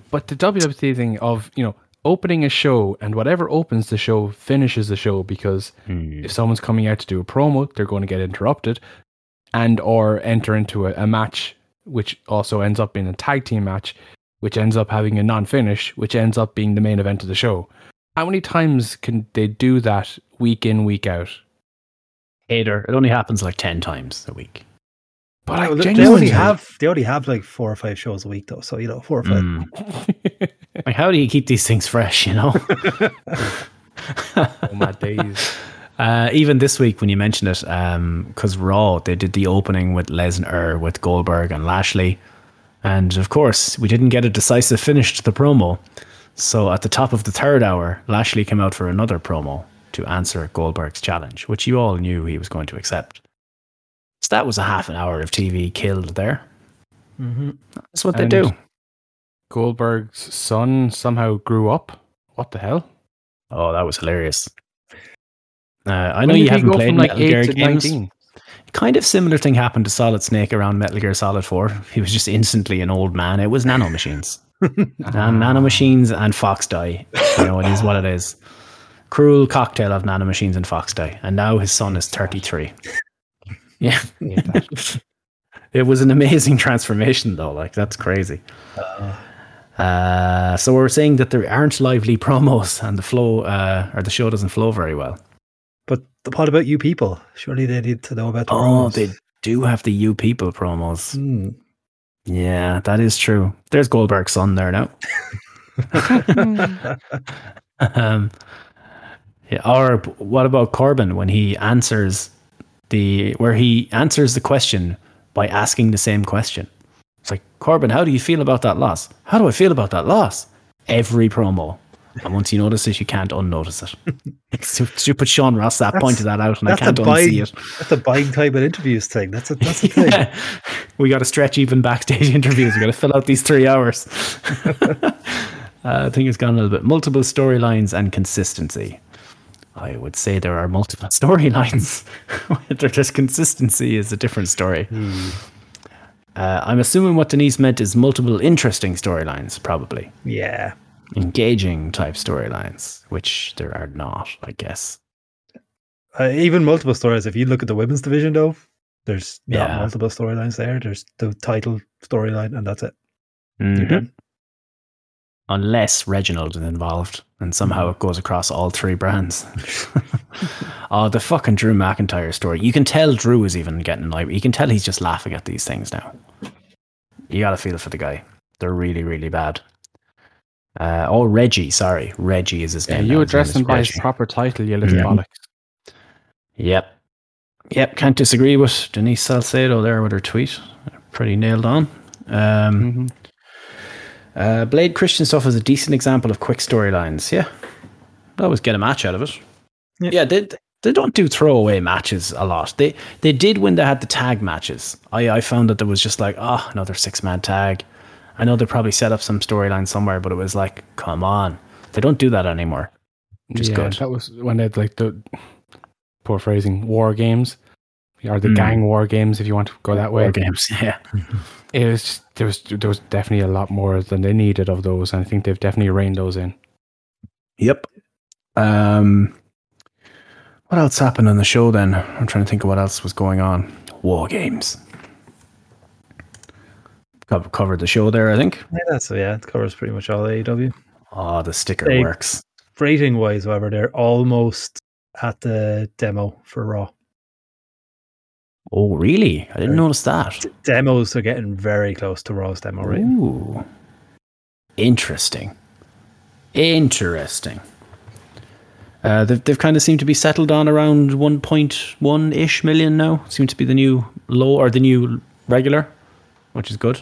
But the WWE thing of, you know, opening a show and whatever opens the show finishes the show because if someone's coming out to do a promo, they're going to get interrupted and or enter into a match which also ends up being a tag team match, which ends up having a non-finish, which ends up being the main event of the show. How many times can they do that week in, week out? Hater. It only happens like 10 times a week. But I they only have like 4 or 5 shows a week though, so you know, 4 or 5. Like, how do you keep these things fresh, you know? Oh my days. Even this week when you mentioned it, because Raw, they did the opening with Lesnar, with Goldberg and Lashley. And of course, we didn't get a decisive finish to the promo. So at the top of the 3rd hour, Lashley came out for another promo to answer Goldberg's challenge, which you all knew he was going to accept. So that was a half an hour of TV killed there. Mm-hmm. That's what they do. Goldberg's son somehow grew up. What the hell? Oh, that was hilarious. I know you haven't played Metal Gear games. Kind of similar thing happened to Solid Snake around Metal Gear Solid 4. He was just instantly an old man. It was Nano Machines. Nano Machines and Fox Die. You know, it is what it is. cruel cocktail of nano machines and Fox die. And now his son is 33. Yeah. It was an amazing transformation though. Like, that's crazy. So we're saying that there aren't lively promos and the flow, or the show doesn't flow very well. But what about you people? Surely they need to know about the promos. Oh, they do have the you people promos. Mm. Yeah, that is true. There's Goldberg's son there now. Yeah, or what about Corbin when he answers the question by asking the same question? It's like, Corbin, how do you feel about that loss? How do I feel about that loss? Every promo. And once you notice it, you can't unnotice it. Stupid Sean Ross pointed that out, and I can't unsee it. That's a buying time in interviews thing. That's a thing. We got to stretch even backstage interviews. We got to fill out these 3 hours. I think it's gone a little bit. Multiple storylines and consistency. I would say there are multiple storylines. Whether there's consistency is a different story. I'm assuming what Denise meant is multiple interesting storylines, probably. Yeah. Engaging type storylines, which there are not, I guess. Even multiple stories. If you look at the women's division, though, there's not multiple storylines there. There's the title storyline, and that's it. Mm-hmm. Unless Reginald is involved, and somehow it goes across all three brands. Oh, the fucking Drew McIntyre story. You can tell Drew is even getting like, you can tell he's just laughing at these things now. You gotta feel for the guy. They're really, really bad. Oh, Reggie. Sorry, Reggie is his name. You address him by his proper title, you little bollocks. Yep. Can't disagree with Denise Salcedo there with her tweet. Pretty nailed on. Blade Christian stuff is a decent example of quick storylines. Yeah, they always get a match out of it. Yeah, they don't do throwaway matches a lot. They did when they had the tag matches. I found that there was just like, oh, another 6-man tag. I know they probably set up some storyline somewhere, but it was like, come on. They don't do that anymore. Just good. That was when they had like the, poor phrasing, war games, or the gang war games, if you want to go that way. War games, yeah. It was just, there was definitely a lot more than they needed of those, and I think they've definitely reined those in. Yep. What else happened on the show then? I'm trying to think of what else was going on. War games. Covered the show there, I think. Yeah, it covers pretty much all AEW. Oh, the sticker works. Rating wise, however, they're almost at the demo for Raw. Oh, really? I didn't notice that. Demos are getting very close to Raw's demo rate. Ooh. Interesting. They've kind of seemed to be settled on around 1.1 ish million now. Seems to be the new low or the new regular, which is good.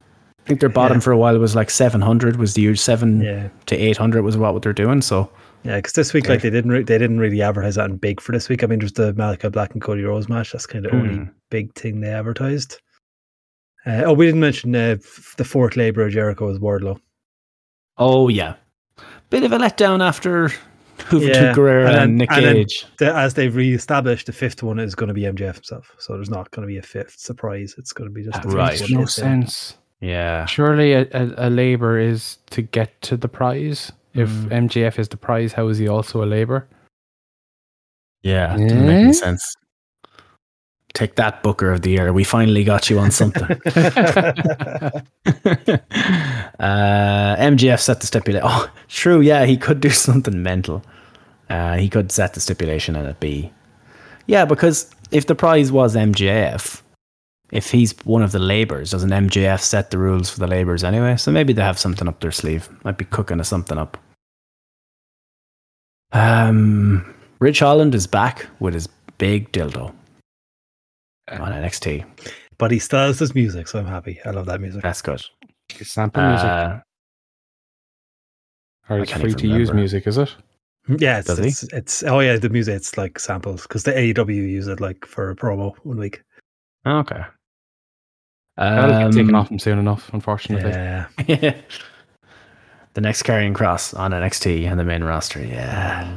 I think their bottom for a while was like 700 was the huge 700 to 800 was what they're doing. So because this week like they didn't really advertise that in big for this week. I mean, there's the Malachi Black and Cody Rhodes match. That's kind of the only big thing they advertised. Oh, we didn't mention the fourth labor of Jericho was Wardlow. Oh yeah, bit of a letdown after Hoover to Guerrero and Nick Cage. As they've reestablished, the fifth one is going to be MJF himself. So there's not going to be a fifth surprise. It's going to be just the fifth one. No sense. Yeah. Surely a labor is to get to the prize. If MJF is the prize, how is he also a labor? Yeah, doesn't make any sense. Take that, Booker of the Year. We finally got you on something. MJF set the stipulation. Oh, true. Yeah, he could do something mental. He could set the stipulation and it be. Yeah, because if the prize was MJF, if he's one of the labors, doesn't MJF set the rules for the labors anyway? So maybe they have something up their sleeve. Might be cooking something up. Ridge Holland is back with his big dildo on NXT. But he still has his music, so I'm happy. I love that music. That's good. It's sample music. Or it's free to use music, is it? Yeah, it's the music, it's like samples, because the AEW use it like for a promo one week. Okay. That'll get taken off him soon enough, unfortunately. Yeah. The next Karrion Kross on NXT and the main roster. Yeah.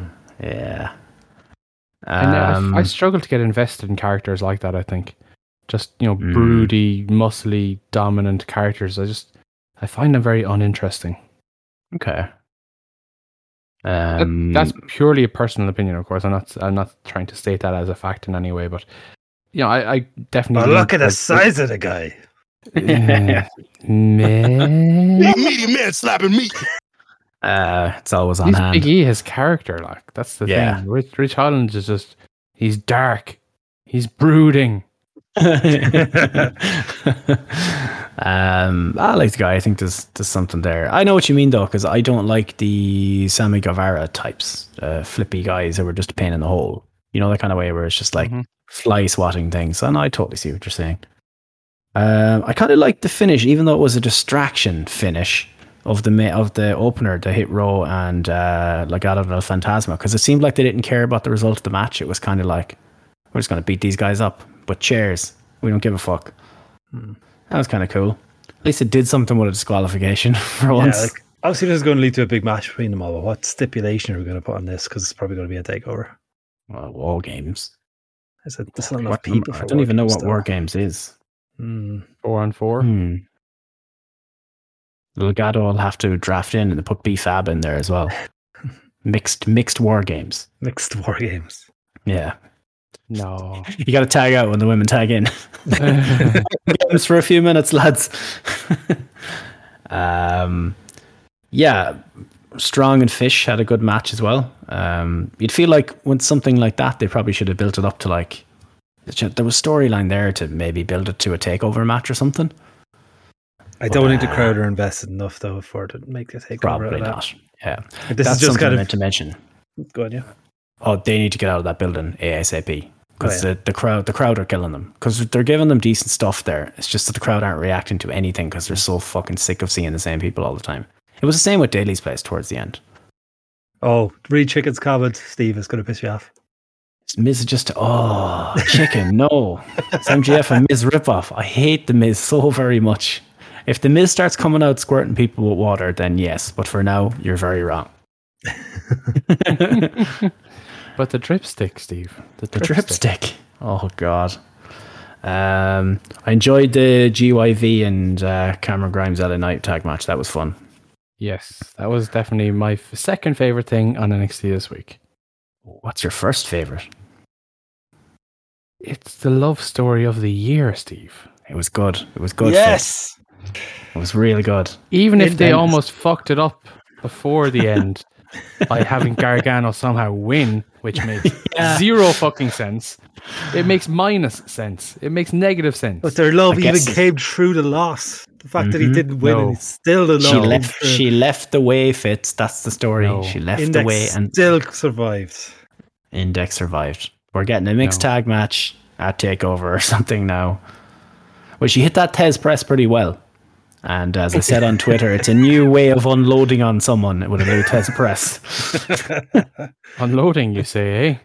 And I struggle to get invested in characters like that, I think. Just, broody, muscly, dominant characters. I find them very uninteresting. Okay. That's purely a personal opinion, of course. I'm not trying to state that as a fact in any way, but you know, I definitely. But look at the size of the guy. Man slapping me. It's always on hand. Big E has character, like that's the thing. Rich Holland is just, he's dark, he's brooding. I like the guy. I think there's something there. I know what you mean though, because I don't like the Sammy Guevara types, flippy guys that were just a pain in the hole. You know, that kind of way where it's just like fly swatting things. And I totally see what you're saying. I kind of like the finish, even though it was a distraction finish of the opener, the Hit Row and Legado del Fantasma, because it seemed like they didn't care about the result of the match. It was kind of like, we're just going to beat these guys up, but chairs, we don't give a fuck. That was kind of cool. At least it did something with a disqualification for once. Yeah, like, obviously this is going to lead to a big match between them all, but what stipulation are we going to put on this? Because it's probably going to be a takeover. Well, War Games. There's not enough people. I don't even know what War Games is. 4-on-4. Legado will have to draft in and put B-Fab in there as well. mixed War Games. Mixed War Games. Yeah. No. You got to tag out when the women tag in. Games for a few minutes, lads. Yeah. Strong and Fish had a good match as well. You'd feel like when something like that, they probably should have built it up to like, there was storyline there to maybe build it to a takeover match or something. I don't think the crowd are invested enough though for it to make the takeover. Probably not. Yeah, that's just kind of meant to mention. Go on, yeah. Oh, they need to get out of that building ASAP because the crowd are killing them, because they're giving them decent stuff there. It's just that the crowd aren't reacting to anything because they're so fucking sick of seeing the same people all the time. It was the same with Daly's place towards the end. Oh, read Chicken's comment, Steve. It's going to piss you off. Miz just, Chicken, no. It's MJF and Miz ripoff. I hate the Miz so very much. If the Miz starts coming out squirting people with water, then yes. But for now, you're very wrong. But the dripstick, Steve. The dripstick. Oh, God. I enjoyed the GYV and Cameron Grimes at a night tag match. That was fun. Yes, that was definitely my second favorite thing on NXT this week. What's your first favorite? It's the love story of the year, Steve. It was good. It was good. Yes. It was really good. Even if they almost fucked it up before the end by having Gargano somehow win, which makes zero fucking sense. It makes minus sense. It makes negative sense. But their love even came through the loss. The fact that he didn't win, and it's still the love. She left the way, Fitz. That's the story. No. She left Index the way and still survived. Index survived. We're getting a mixed tag match at TakeOver or something now. Well, she hit that Tez press pretty well. And as I said on Twitter, it's a new way of unloading on someone with a new Tez press. Unloading, you say, eh?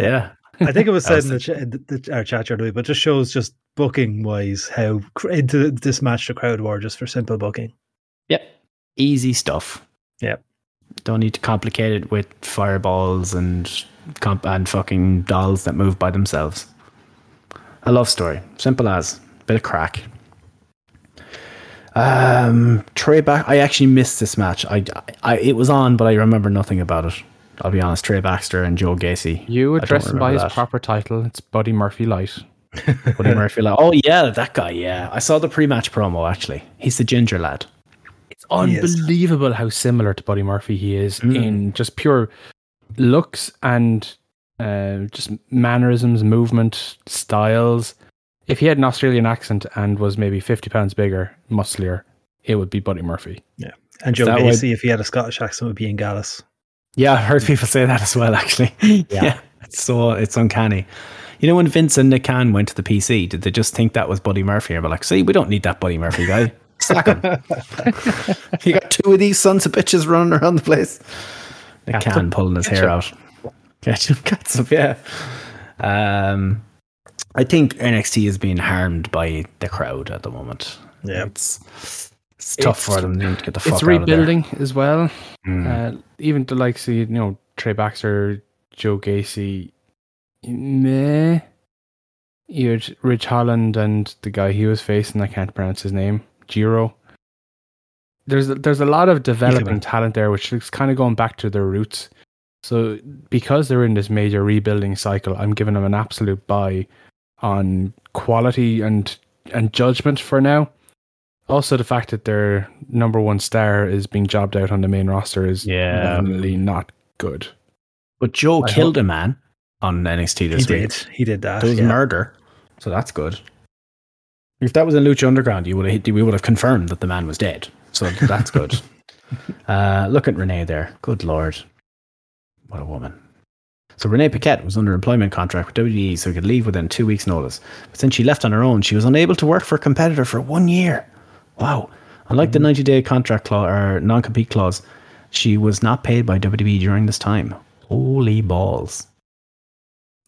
Yeah. I think it was said in our chat earlier, but just shows just booking-wise how into this match the crowd were just for simple booking. Yep. Easy stuff. Yep. Don't need to complicate it with fireballs and fucking dolls that move by themselves. A love story. Simple as. Bit of crack. Trey Baxter, I actually missed this match. It was on, but I remember nothing about it. I'll be honest. Trey Baxter and Joe Gacy. You address him by his proper title. It's Buddy Murphy Light. Buddy Murphy Light. Oh yeah, that guy. Yeah, I saw the pre-match promo. Actually, he's the ginger lad. It's unbelievable how similar to Buddy Murphy he is in just pure looks and just mannerisms, movement, styles. If he had an Australian accent and was maybe 50 pounds bigger, musclier, it would be Buddy Murphy. Yeah. And Joe Gacy, if he had a Scottish accent, would be in Gallus. Yeah, I've heard people say that as well, actually. Yeah. So it's uncanny. You know, when Vince and Nick Khan went to the PC, did they just think that was Buddy Murphy? And we're like, see, we don't need that Buddy Murphy guy. Sack him. You got two of these sons of bitches running around the place. Nick Khan pulling his hair out. Catch him, yeah. I think NXT is being harmed by the crowd at the moment. Yeah, it's tough for them to get the fuck out of there. It's rebuilding as well. Even the likes of, you know, Trey Baxter, Joe Gacy, Rich Holland, and the guy he was facing, I can't pronounce his name, Jiro. there's a lot of developing talent there, which is kind of going back to their roots. So because they're in this major rebuilding cycle, I'm giving them an absolute buy on quality and judgment for now. Also, the fact that their number one star is being jobbed out on the main roster is definitely not good. But Joe killed a man on NXT this week. He did that. It was murder, so that's good. If that was in Lucha Underground, we would have confirmed that the man was dead. So that's good. Look at Renee there. Good Lord. What a woman. So Renee Paquette was under employment contract with WWE, so he could leave within 2 weeks' notice. But since she left on her own, she was unable to work for a competitor for 1 year. Wow. Unlike the 90-day contract clause or non-compete clause, she was not paid by WWE during this time. Holy balls.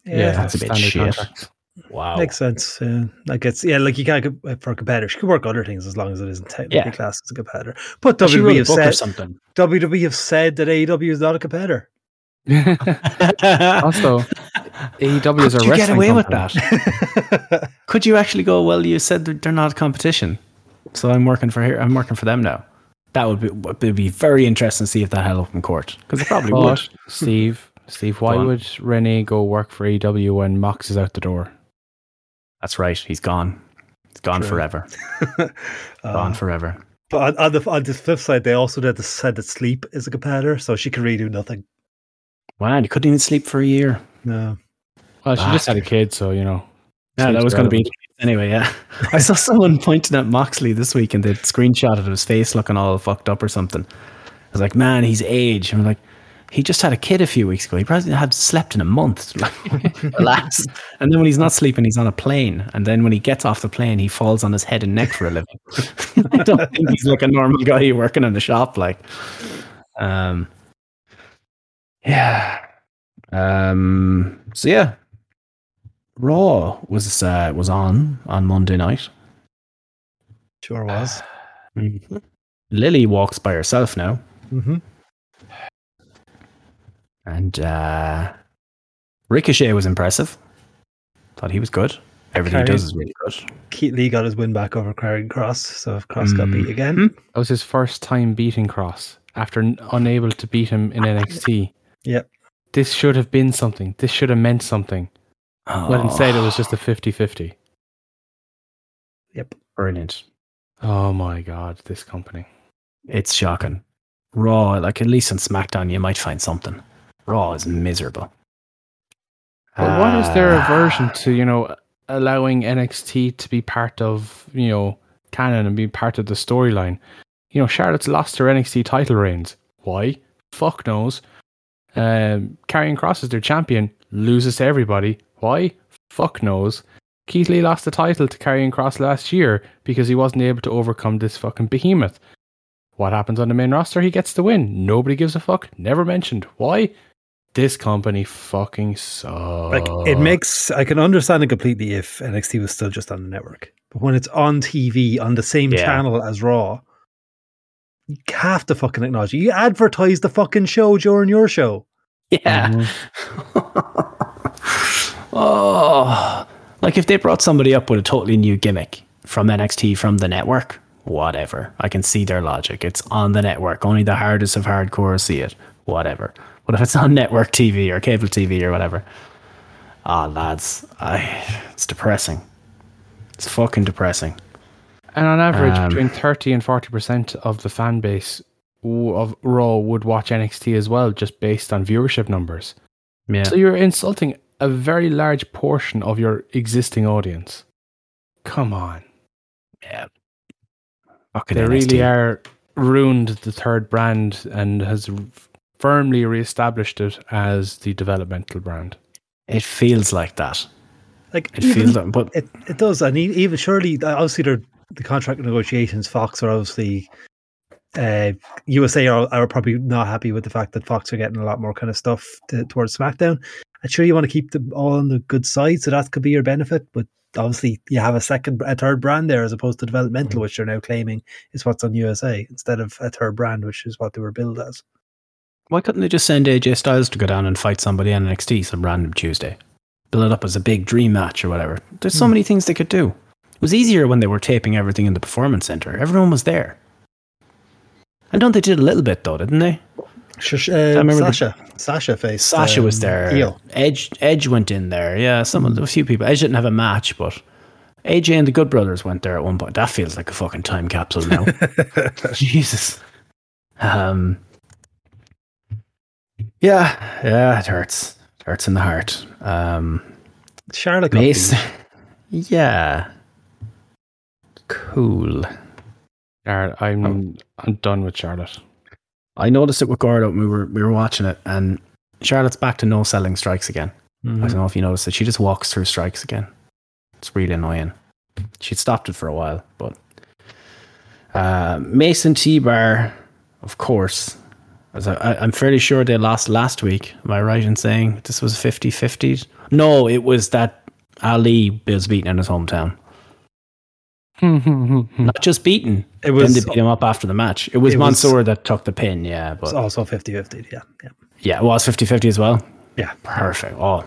Yeah, that's a bit shit. Contracts. Wow. Makes sense. Yeah. Like you can't get for a competitor. She could work other things as long as it isn't technically classed as a competitor. But WWE have said something. WWE have said that AEW is not a competitor. Also, AEW is a wrestling company. Could you get away with that? Could you actually go, well, you said they're not a competition, so I'm working for them now. That would be very interesting to see if that held up in court, because it probably would. Steve, why would Renee go work for AEW when Mox is out the door? That's right. He's gone. He's gone forever. Gone forever. But on the flip side, they also said that sleep is a competitor, so she can really do nothing. Wow, you couldn't even sleep for a year. No. Well, she just had a kid, so, you know. Yeah, that was going to be... Anyway, yeah. I saw someone pointing at Moxley this week and they screenshotted his face looking all fucked up or something. I was like, man, he's age. And I'm like, he just had a kid a few weeks ago. He probably hadn't slept in a month. Relax. And then when he's not sleeping, he's on a plane. And then when he gets off the plane, he falls on his head and neck for a living. I don't think he's like a normal guy working in the shop. Like, so yeah, Raw was on Monday night. Sure was. Lily walks by herself now. Mm-hmm. And Ricochet was impressive. Thought he was good. Everything he does is really good. Keith Lee got his win back over Craig Cross, so if Cross got beat again. That was his first time beating Cross after unable to beat him in NXT. Yep. This should have been something. This should have meant something. But instead it was just a 50-50. Yep. Brilliant. Oh my God, this company. It's shocking. Raw, like at least on SmackDown, you might find something. Raw is miserable. But what is their aversion to, you know, allowing NXT to be part of, you know, canon and be part of the storyline? You know, Charlotte's lost her NXT title reigns. Why? Fuck knows. Karrion Kross is their champion, loses to everybody. Why? Fuck knows. Keith Lee lost the title to Karrion Kross last year because he wasn't able to overcome this fucking behemoth. What happens on the main roster? He gets the win. Nobody gives a fuck. Never mentioned. Why? This company fucking sucks. Like, I can understand it completely if NXT was still just on the network. But when it's on TV, on the same channel as Raw, you have to fucking acknowledge it. You advertise the fucking show during your show. Yeah. Oh, like if they brought somebody up with a totally new gimmick from NXT, from the network, whatever. I can see their logic. It's on the network. Only the hardest of hardcore see it. Whatever. But if it's on network TV or cable TV or whatever, lads, it's depressing. It's fucking depressing. And on average, between 30 and 40% of the fan base of Raw would watch NXT as well, just based on viewership numbers. Yeah. So you're insulting a very large portion of your existing audience. Come on. Yeah. Fucking they NXT. Really are ruined the third brand and has firmly reestablished it as the developmental brand. It feels like that. Like it feels like, but it does. And even surely, obviously, the contract negotiations, Fox are obviously USA are probably not happy with the fact that Fox are getting a lot more kind of stuff towards SmackDown. I'm sure you want to keep them all on the good side, so that could be your benefit, but obviously you have a third brand there as opposed to developmental, which they're now claiming is what's on USA instead of a third brand, which is what they were billed as. Why couldn't they just send AJ Styles to go down and fight somebody on NXT some random Tuesday? Build it up as a big dream match or whatever. There's so many things they could do. It was easier when they were taping everything in the Performance Center. Everyone was there. I don't think they did a little bit though, didn't they? Sasha was there. Heel. Edge went in there. Yeah, a few people. Edge didn't have a match, but AJ and the Good Brothers went there at one point. That feels like a fucking time capsule now. Jesus. Yeah, it hurts. It hurts in the heart. Charlotte Mace. Yeah. Cool. I'm done with Charlotte. I noticed it with Gordo when we were watching it, and Charlotte's back to no selling strikes again. Mm-hmm. I don't know if you noticed that she just walks through strikes again. It's really annoying. She'd stopped it for a while, but Mason T-Bar, of course. As I'm fairly sure they lost last week. Am I right in saying this was 50-50? No, it was that Ali was beaten in his hometown. Not just beaten. It was, then they beat him up after the match. It was Mansoor that took the pin, yeah. But it's also 50-50, yeah. Yeah, it was 50-50 as well? Yeah. Perfect. Oh,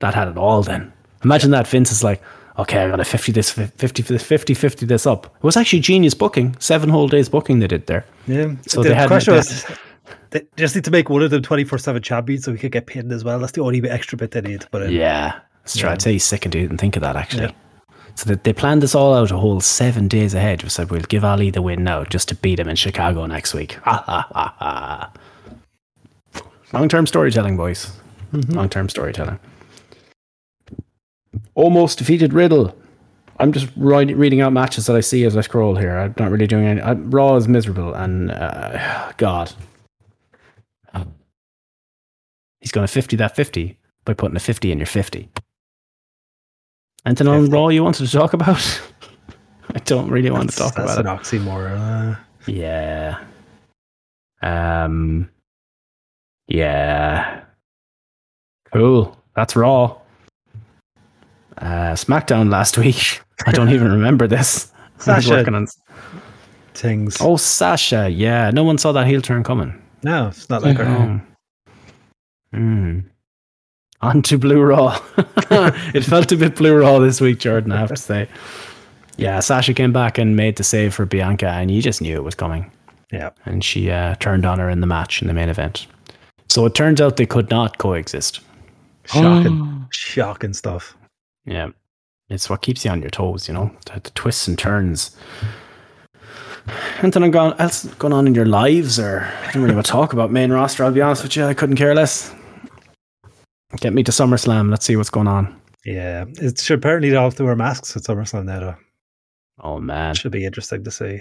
that had it all then. Imagine that. Vince is like, okay, I'm going to 50 this up. It was actually genius booking. 7 whole days booking they did there. Yeah. So the question was, they just need to make one of them 24/7 champions so we could get pinned as well. That's the only extra bit they need to put in. Yeah. That's true. I'd say he's sick and didn't think of that, actually. Yeah. So that they planned this all out a whole 7 days ahead. We said, we'll give Ali the win now just to beat him in Chicago next week. Long-term storytelling, boys. Mm-hmm. Long-term storytelling. Almost defeated Riddle. I'm just reading out matches that I see as I scroll here. I'm not really doing any. Raw is miserable, and God. He's going to 50 that 50 by putting a 50 in your 50. Anything on Raw you wanted to talk about? I don't really want to talk about it. That's an oxymoron. Yeah. Yeah. Cool. That's Raw. SmackDown last week. I don't even remember this. Sasha. Things. Oh, Sasha. Yeah. No one saw that heel turn coming. No, it's not like her. On to Blue Raw. It felt a bit Blue Raw this week, Jordan, I have to say. Yeah, Sasha came back and made the save for Bianca, and you just knew it was coming. Yeah. And she turned on her in the match in the main event. So it turns out they could not coexist. Shocking stuff. Yeah. It's what keeps you on your toes, you know, the twists and turns. Anything else going on in your lives? Or I didn't really want to talk about main roster, I'll be honest with you. I couldn't care less. Get me to SummerSlam. Let's see what's going on. Yeah. It should apparently all have to wear masks at SummerSlam now, though. Oh, man. Should be interesting to see.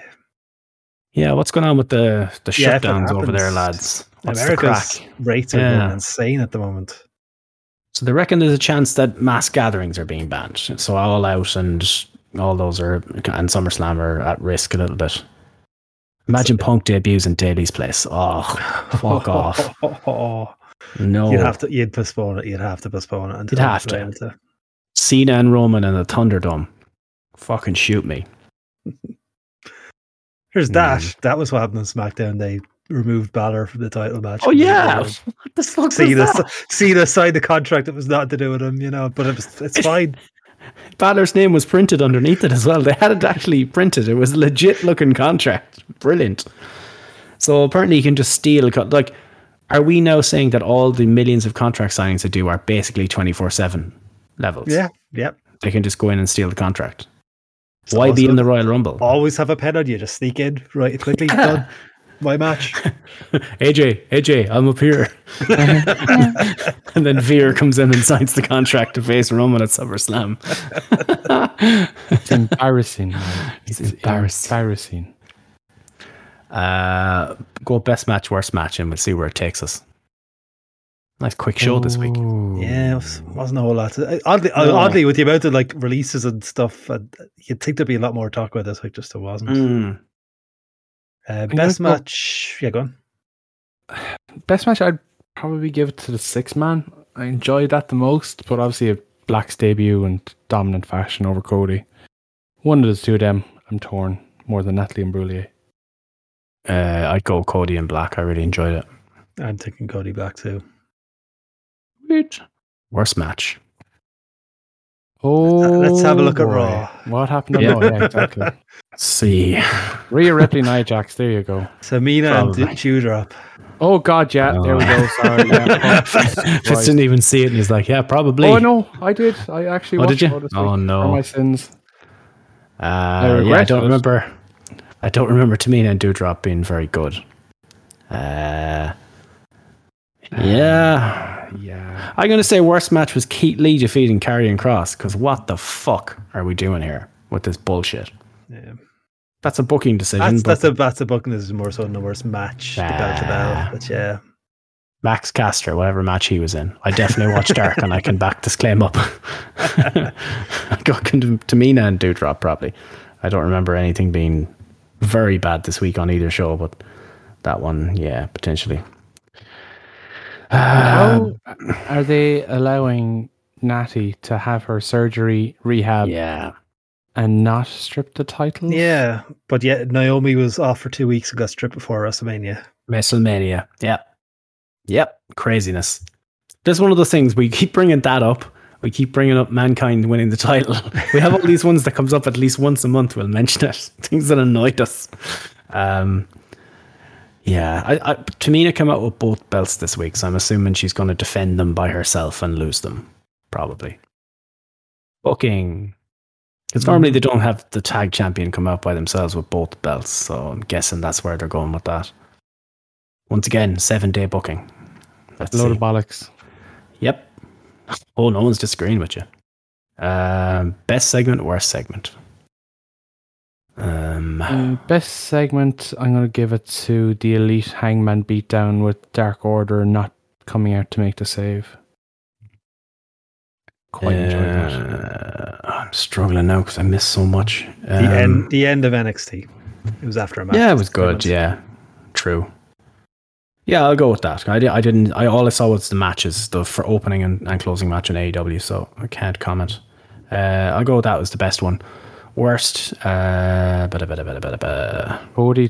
Yeah. What's going on with the shutdowns over there, lads? What's America's the crack? Rates are going insane at the moment. So they reckon there's a chance that mass gatherings are being banned. So All Out and all those and SummerSlam are at risk a little bit. Imagine Punk debuts in Daly's place. Oh, fuck off. No, you'd postpone it. You'd have to postpone it. You'd have to. Cena and Roman in the Thunderdome. Fucking shoot me. Here's Dash. That was what happened on SmackDown. They removed Balor from the title match. Oh yeah, what the fuck? Cena signed the contract. It was not to do with him, you know. But it's fine. Balor's name was printed underneath it as well. They had it actually printed. It was a legit looking contract. Brilliant. So apparently you can just steal like. Are we now saying that all the millions of contract signings they do are basically 24/7 levels? Yeah, yep. They can just go in and steal the contract. It's Why be in the Royal Rumble? Always have a pen on you. Just sneak in right quickly. Done. My match. AJ, I'm up here. And then Veer comes in and signs the contract to face Roman at SummerSlam. It's embarrassing. It's embarrassing. Go best match, worst match, and we'll see where it takes us. Nice quick show this week. Yeah, wasn't a whole lot. Oddly, with the amount of like releases and stuff, you'd think there'd be a lot more talk about this week. Just there wasn't. Best match. Yeah, go on. Best match. I'd probably give it to the 6-man. I enjoyed that the most, but obviously a Black's debut and dominant fashion over Cody. One of the two of them, I'm torn more than Natalie and Brulé. I'd go Cody and Black. I really enjoyed it. I'm thinking Cody Black too. Worst match. Oh, let's have a look at Raw. What happened on Raw? Yeah, exactly. Let's see. Rhea Ripley, Nia Jax. There you go. Samina and Tudor up. Oh, God, yeah. Oh. There we go. Sorry. Yeah. Fitz didn't even see it and he's like, yeah, probably. Oh, no. I did. I actually watched it all this week. Oh, no. For my sins. I don't remember. I don't remember Tamina and Doudrop being very good. Yeah. I'm going to say worst match was Keith Lee defeating Karrion Kross, because what the fuck are we doing here with this bullshit? Yeah. That's a booking decision. That's a booking decision more so than the worst match. The bell to bell, but yeah. Max Caster, whatever match he was in. I definitely watched Dark and I can back this claim up. I got Tamina and Doudrop probably. I don't remember anything being very bad this week on either show, but that one, yeah, potentially. How are they allowing Natty to have her surgery rehab? Yeah. And not strip the titles? Yeah, but yet Naomi was off for 2 weeks and got stripped before WrestleMania. Yep. Craziness. That's one of the things we keep bringing that up. We keep bringing up Mankind winning the title. We have all these ones that comes up at least once a month. We'll mention it. Things that annoyed us. Yeah. Tamina came out with both belts this week, so I'm assuming she's going to defend them by herself and lose them. Probably. Booking. Because normally they don't have the tag champion come out by themselves with both belts, so I'm guessing that's where they're going with that. Once again, 7-day booking. That's a load of bollocks. Yep. Oh, no one's disagreeing with you. Best segment, worst segment. Best segment, I'm going to give it to the Elite Hangman beatdown with Dark Order not coming out to make the save. Quite enjoyed that. I'm struggling now because I missed so much. The end of NXT. It was after a match. Yeah, it was good. Yeah, true. Yeah, I'll go with that. All I saw was the matches, for opening and closing match in AEW, so I can't comment. I'll go with that as the best one. Worst. Cody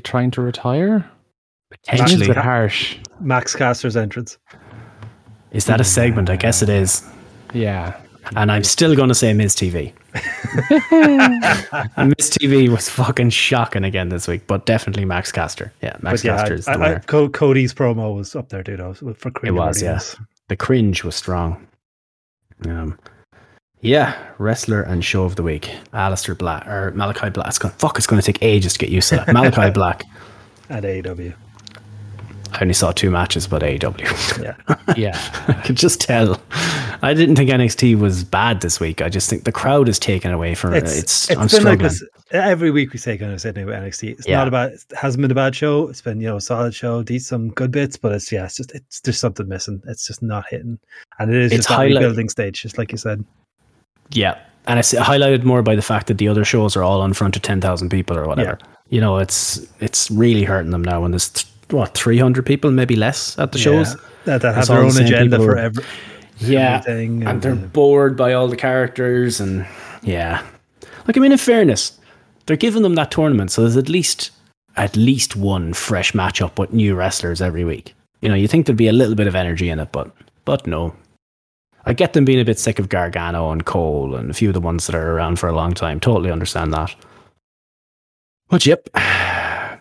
trying to retire? Potentially. That's harsh. Max Caster's entrance. Is that a segment? I guess it is. Yeah. And I'm still going to say Miz TV. And Miz TV was fucking shocking again this week, but definitely Max Caster. Yeah, Caster is the winner. Cody's promo was up there, dude. For cringe. It was, yes. Yeah. The cringe was strong. Yeah, wrestler and show of the week. Alistair Black, or Malachi Black. It's going to take ages to get used to that. Malachi Black. At AEW. I only saw 2 matches, but AEW. Yeah. I could just tell. I didn't think NXT was bad this week. I just think the crowd is taken away from it. I'm struggling. Like this, every week we say kind of something about NXT. It's not about. It hasn't been a bad show. It's been a solid show. Did some good bits, but it's there's something missing. It's just not hitting, and it's just that rebuilding stage, just like you said. Yeah, and it's highlighted more by the fact that the other shows are all in front of 10,000 people or whatever. Yeah. It's really hurting them now, and there's 300 people, maybe less, at the shows that have their own agenda forever. Yeah, and they're bored by all the characters, and in fairness, they're giving them that tournament, so there's at least one fresh matchup with new wrestlers every week. You think there'd be a little bit of energy in it, but no. I get them being a bit sick of Gargano and Cole and a few of the ones that are around for a long time. Totally understand that. But yep,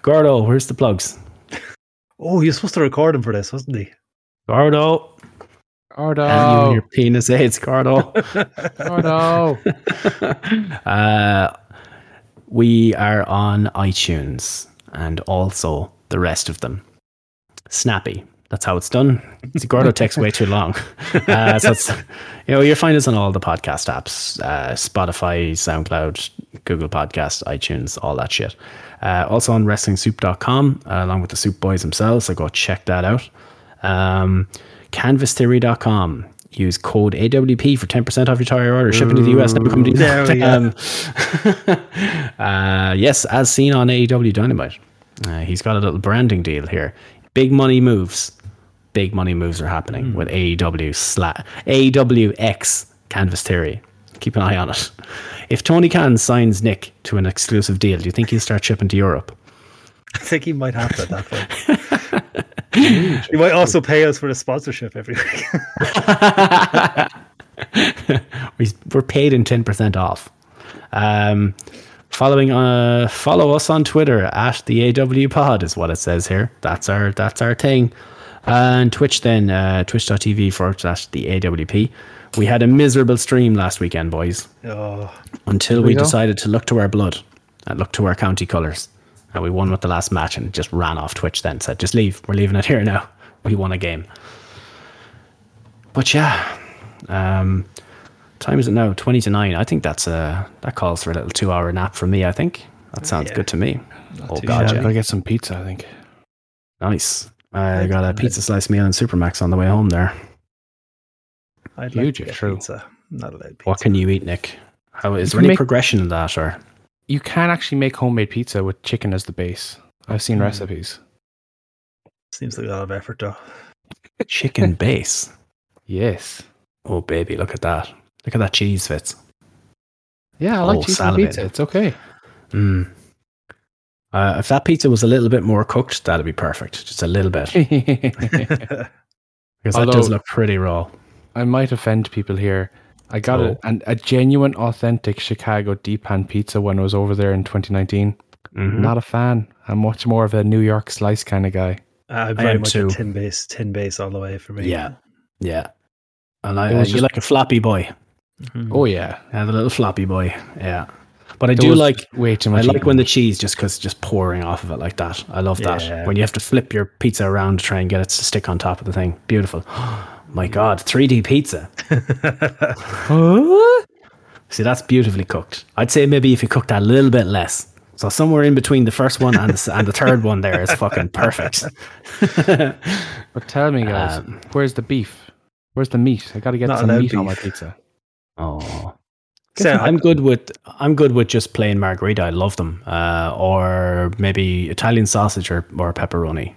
Gordo, where's the plugs? Oh, he was supposed to record him for this, wasn't he? Gordo. And you and your penis aids, Gordo. Gordo. We are on iTunes and also the rest of them. Snappy. That's how it's done. Gordo takes way too long. So you'll find us on all the podcast apps, Spotify, SoundCloud, Google Podcasts, iTunes, all that shit. Also on WrestlingSoup.com, along with the Soup Boys themselves. So go check that out. CanvasTheory.com. Use code AWP for 10% off your entire order. Shipping to the US. Never come to the yes, as seen on AEW Dynamite. He's got a little branding deal here. Big money moves. Big money moves are happening with AEW X Canvas Theory. Keep an eye on it. If Tony Khan signs Nick to an exclusive deal, do you think he'll start shipping to Europe? I think he might have to at that point. He might also pay us for the sponsorship every week. We're paid in 10% off. Follow us on Twitter at the AW Pod is what it says here. That's our thing. And Twitch then, twitch.tv/theAWP. We had a miserable stream last weekend, boys. Oh, until we decided to look to our blood and look to our county colours. And we won with the last match and just ran off Twitch then. Said, just leave. We're leaving it here now. We won a game. But yeah, time is it now? 20 to 9. I think that's that calls for a little 2-hour nap from me, I think. That sounds good to me. Oh, God, yeah. I'll get some pizza, I think. Nice. I got a pizza slice meal and Supermax on the way home there. I'd huge, like true. Pizza. Not allowed pizza. What can you eat, Nick? How is there any progression in that? Or you can actually make homemade pizza with chicken as the base. I've seen recipes. Seems like a lot of effort, though. Chicken base? Yes. Oh, baby, look at that. Look at that cheese, Fitz. Yeah, I like cheese on pizza. It's okay. Mm. If that pizza was a little bit more cooked, that'd be perfect. Just a little bit. Because although, that does look pretty raw. I might offend people here. I got a genuine, authentic Chicago deep pan pizza when I was over there in 2019. Mm-hmm. Not a fan. I'm much more of a New York slice kind of guy. I'm very much too. A tin base all the way for me. Yeah, yeah. And I was just like a floppy boy. Mm-hmm. Oh yeah, I have a little floppy boy. Yeah, but I do like way too much. I like when the cheese just pouring off of it like that. I love that when you have to flip your pizza around to try and get it to stick on top of the thing. Beautiful. My God, 3D pizza. See, that's beautifully cooked. I'd say maybe if you cooked that a little bit less. So somewhere in between the first one and the third one there is fucking perfect. But tell me, guys, where's the beef? Where's the meat? I got to get some meat on my pizza. Oh, so I'm good with just plain margherita. I love them, or maybe Italian sausage or pepperoni.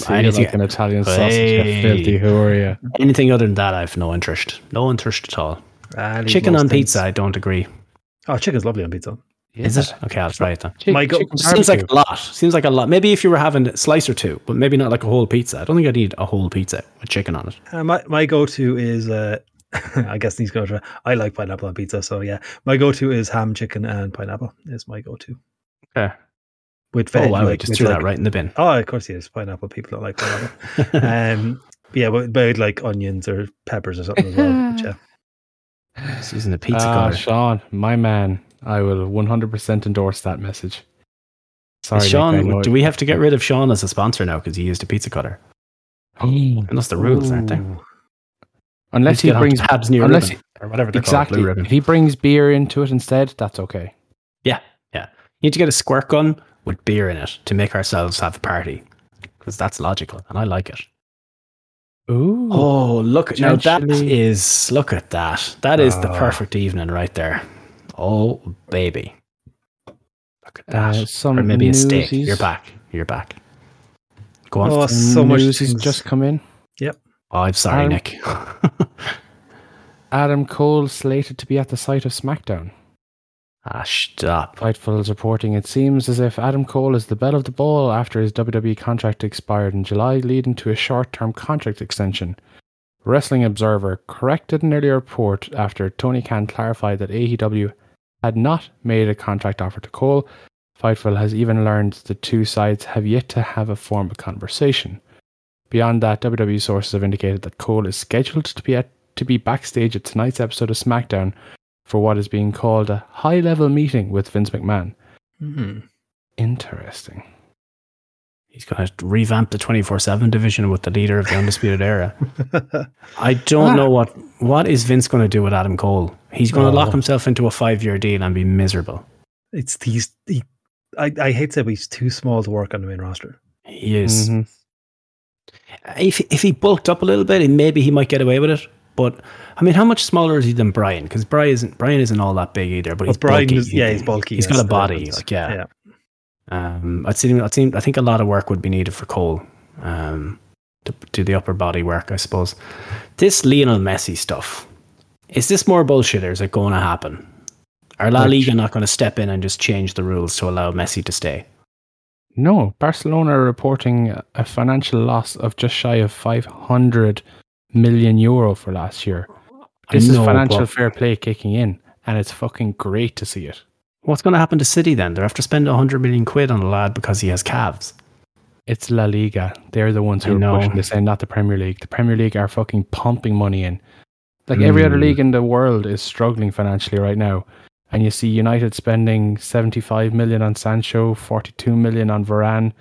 So anything like an Italian sausage, filthy. Who are you? Anything other than that, I've no interest at all. Chicken on pizza, I don't agree. Oh, chicken's lovely on pizza. Yeah. Is it? Okay, I'll try it then. Seems like a lot. Maybe if you were having a slice or two, but maybe not like a whole pizza. I don't think I'd need a whole pizza with chicken on it. My go-to is, I guess these go-to, I like pineapple on pizza, so yeah. My go-to is ham, chicken, and pineapple is my go-to. Okay. With veg. Oh, wow, I just threw that right in the bin. Oh, of course it is. Pineapple, people don't like pineapple. Yeah, but like onions or peppers or something as well. But, yeah. This isn't a pizza guy. Sean, my man. I will 100% endorse that message. Sorry, Sean. Nick, do we have to get rid of Sean as a sponsor now because he used a pizza cutter? Oh, that's the rules, aren't they? Unless he brings tabs near ribbon, or whatever they're called, blue ribbon. If he brings beer into it instead, that's okay. Yeah, yeah. You need to get a squirt gun with beer in it to make ourselves have a party because that's logical, and I like it. Ooh! Oh, look! Now look at that. That is the perfect evening right there. Oh, baby. Look at that. Or maybe a steak. You're back. Go on. Oh, so much news has just come in. Yep. Oh, I'm sorry, Nick. Adam Cole slated to be at the site of SmackDown. Ah, stop. Fightful is reporting, it seems as if Adam Cole is the belle of the ball after his WWE contract expired in July, leading to a short-term contract extension. Wrestling Observer corrected an earlier report after Tony Khan clarified that AEW had not made a contract offer to Cole. Fightful has even learned the two sides have yet to have a formal conversation. Beyond that, WWE sources have indicated that Cole is scheduled to be backstage at tonight's episode of SmackDown for what is being called a high-level meeting with Vince McMahon. Mm-hmm. Interesting. He's going to revamp the 24/7 division with the leader of the Undisputed Era. I don't know what is Vince going to do with Adam Cole. He's going to lock himself into a 5-year deal and be miserable. I hate to say, but he's too small to work on the main roster. He is. Mm-hmm. If he bulked up a little bit, maybe he might get away with it. But I mean, how much smaller is he than Brian? Because Brian isn't all that big either. But bulky. He's bulky. He's got a body. Like, yeah. I think a lot of work would be needed for Cole to do the upper body work, I suppose. This Lionel Messi stuff, is this more bullshit or is it going to happen? Are La Liga not going to step in and just change the rules to allow Messi to stay? No, Barcelona are reporting a financial loss of just shy of €500 million for last year. This is financial fair play kicking in, and it's fucking great to see it. What's going to happen to City then? They're after spending 100 million quid on a lad because he has calves. It's La Liga. They're the ones who are pushing this in, not the Premier League. The Premier League are fucking pumping money in. Like every other league in the world is struggling financially right now. And you see United spending 75 million on Sancho, 42 million on Varane,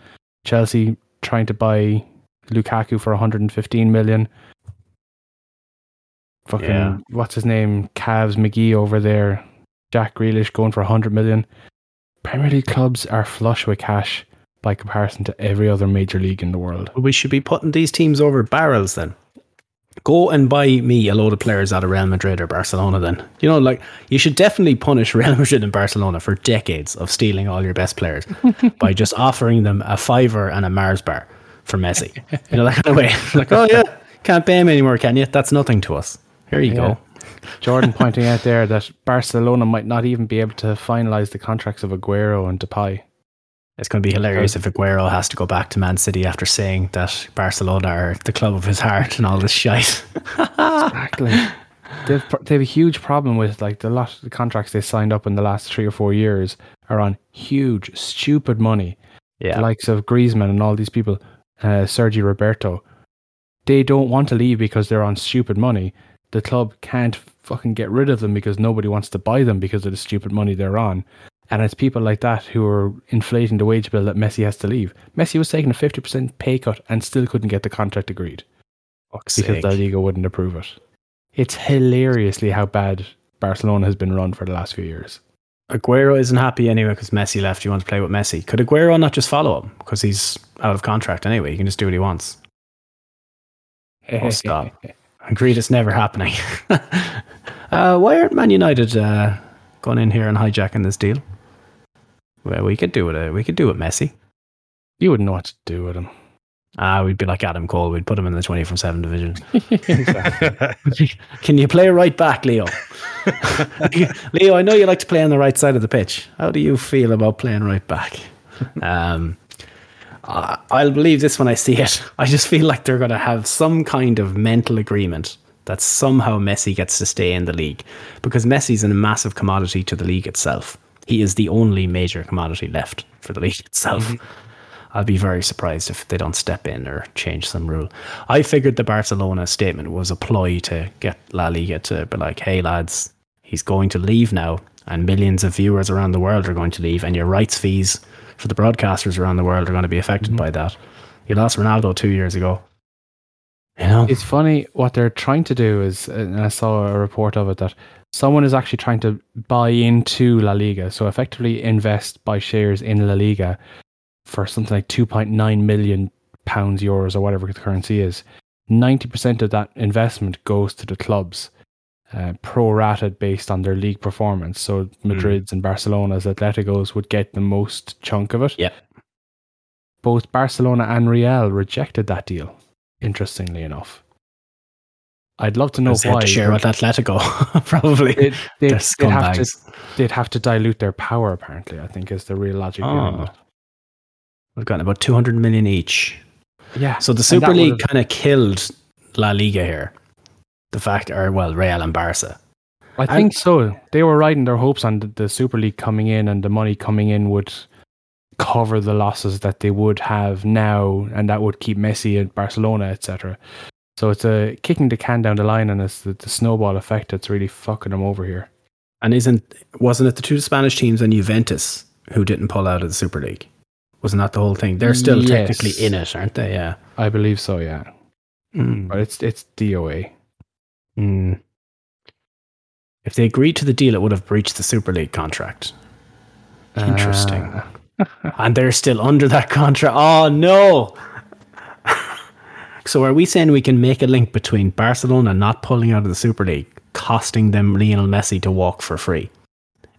Chelsea trying to buy Lukaku for 115 million. Fucking, what's his name? Cavs McGee over there. Jack Grealish going for 100 million. Premier League clubs are flush with cash by comparison to every other major league in the world. We should be putting these teams over barrels then. Go and buy me a load of players out of Real Madrid or Barcelona then. You know, like, you should definitely punish Real Madrid and Barcelona for decades of stealing all your best players by just offering them a fiver and a Mars bar for Messi. You know, that kind of way. Like, oh yeah, can't pay him anymore, can you? That's nothing to us. Here you go. Jordan pointing out there that Barcelona might not even be able to finalise the contracts of Aguero and Depay. It's going to be hilarious if Aguero has to go back to Man City after saying that Barcelona are the club of his heart and all this shite. Exactly. They have a huge problem with, like, a lot of the contracts they signed up in the last 3 or 4 years are on huge, stupid money. Yeah. The likes of Griezmann and all these people, Sergi Roberto. They don't want to leave because they're on stupid money. The club can't fucking get rid of them because nobody wants to buy them because of the stupid money they're on. And it's people like that who are inflating the wage bill that Messi has to leave. Messi was taking a 50% pay cut and still couldn't get the contract agreed. Fuck's because La Liga wouldn't approve it. It's hilariously how bad Barcelona has been run for the last few years. Aguero isn't happy anyway because Messi left. You want to play with Messi. Could Aguero not just follow him? Because he's out of contract anyway. He can just do what he wants. Oh, stop. Agreed, it's never happening. Why aren't Man United going in here and hijacking this deal? Well, we could do it. We could do it, Messi. You wouldn't know what to do with him. We'd be like Adam Cole. We'd put him in the 24/7 division. Can you play right back, Leo? Leo, I know you like to play on the right side of the pitch. How do you feel about playing right back? I'll believe this when I see it. I just feel like they're going to have some kind of mental agreement that somehow Messi gets to stay in the league, because Messi's a massive commodity to the league itself. He is the only major commodity left for the league itself. Mm-hmm. I'll be very surprised if they don't step in or change some rule. I figured the Barcelona statement was a ploy to get La Liga to be like, hey lads, he's going to leave now, and millions of viewers around the world are going to leave, and your rights fees for the broadcasters around the world are going to be affected by that. You lost Ronaldo 2 years ago. You know? It's funny what they're trying to do is, and I saw a report of it, that someone is actually trying to buy into La Liga. So effectively invest, buy shares in La Liga for something like £2.9 million, euros, or whatever the currency is. 90% of that investment goes to the clubs, prorated based on their league performance. So Madrid's and Barcelona's, Atletico's would get the most chunk of it. Yeah. Both Barcelona and Real rejected that deal, interestingly enough. I'd love to know why. To share with Atletico, probably. They'd have to dilute their power, apparently, I think, is the real logic behind it. We've gotten about 200 million each. Yeah. So the Super League kind of killed La Liga here. The fact are, well, Real and Barca. I think so. They were riding their hopes on the Super League coming in, and the money coming in would cover the losses that they would have now, and that would keep Messi at Barcelona, etc. So it's a kicking the can down the line, and it's the snowball effect that's really fucking them over here. And wasn't it the two Spanish teams and Juventus who didn't pull out of the Super League? Wasn't that the whole thing? They're still technically in it, aren't they? Yeah, I believe so. Yeah, but it's DOA. If they agreed to the deal, it would have breached the Super League contract. Interesting. And they're still under that contract. Oh no. So are we saying we can make a link between Barcelona not pulling out of the Super League costing them Lionel Messi to walk for free?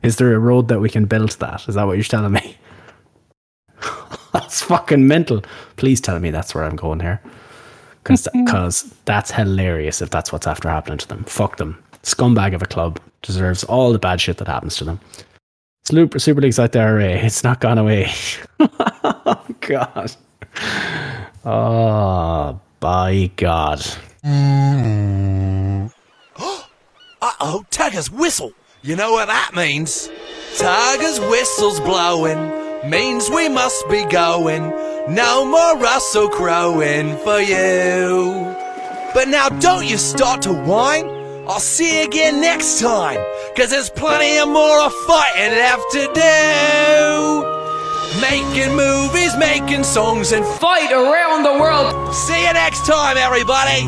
Is there a road that we can build to that? Is that what you're telling me? That's fucking mental. Please tell me that's where I'm going here, because that's hilarious if that's what's after happening to them. Fuck them. Scumbag of a club. Deserves all the bad shit that happens to them. Super League's out there, Ray. It's not gone away. Oh, God. Oh, by God. Uh-oh, Tiger's whistle. You know what that means? Tiger's whistle's blowing, means we must be going. No more Russell crowing for you. But now don't you start to whine. I'll see you again next time, cause there's plenty of more fighting left to do. Making movies, making songs, and fight around the world. See you next time, everybody.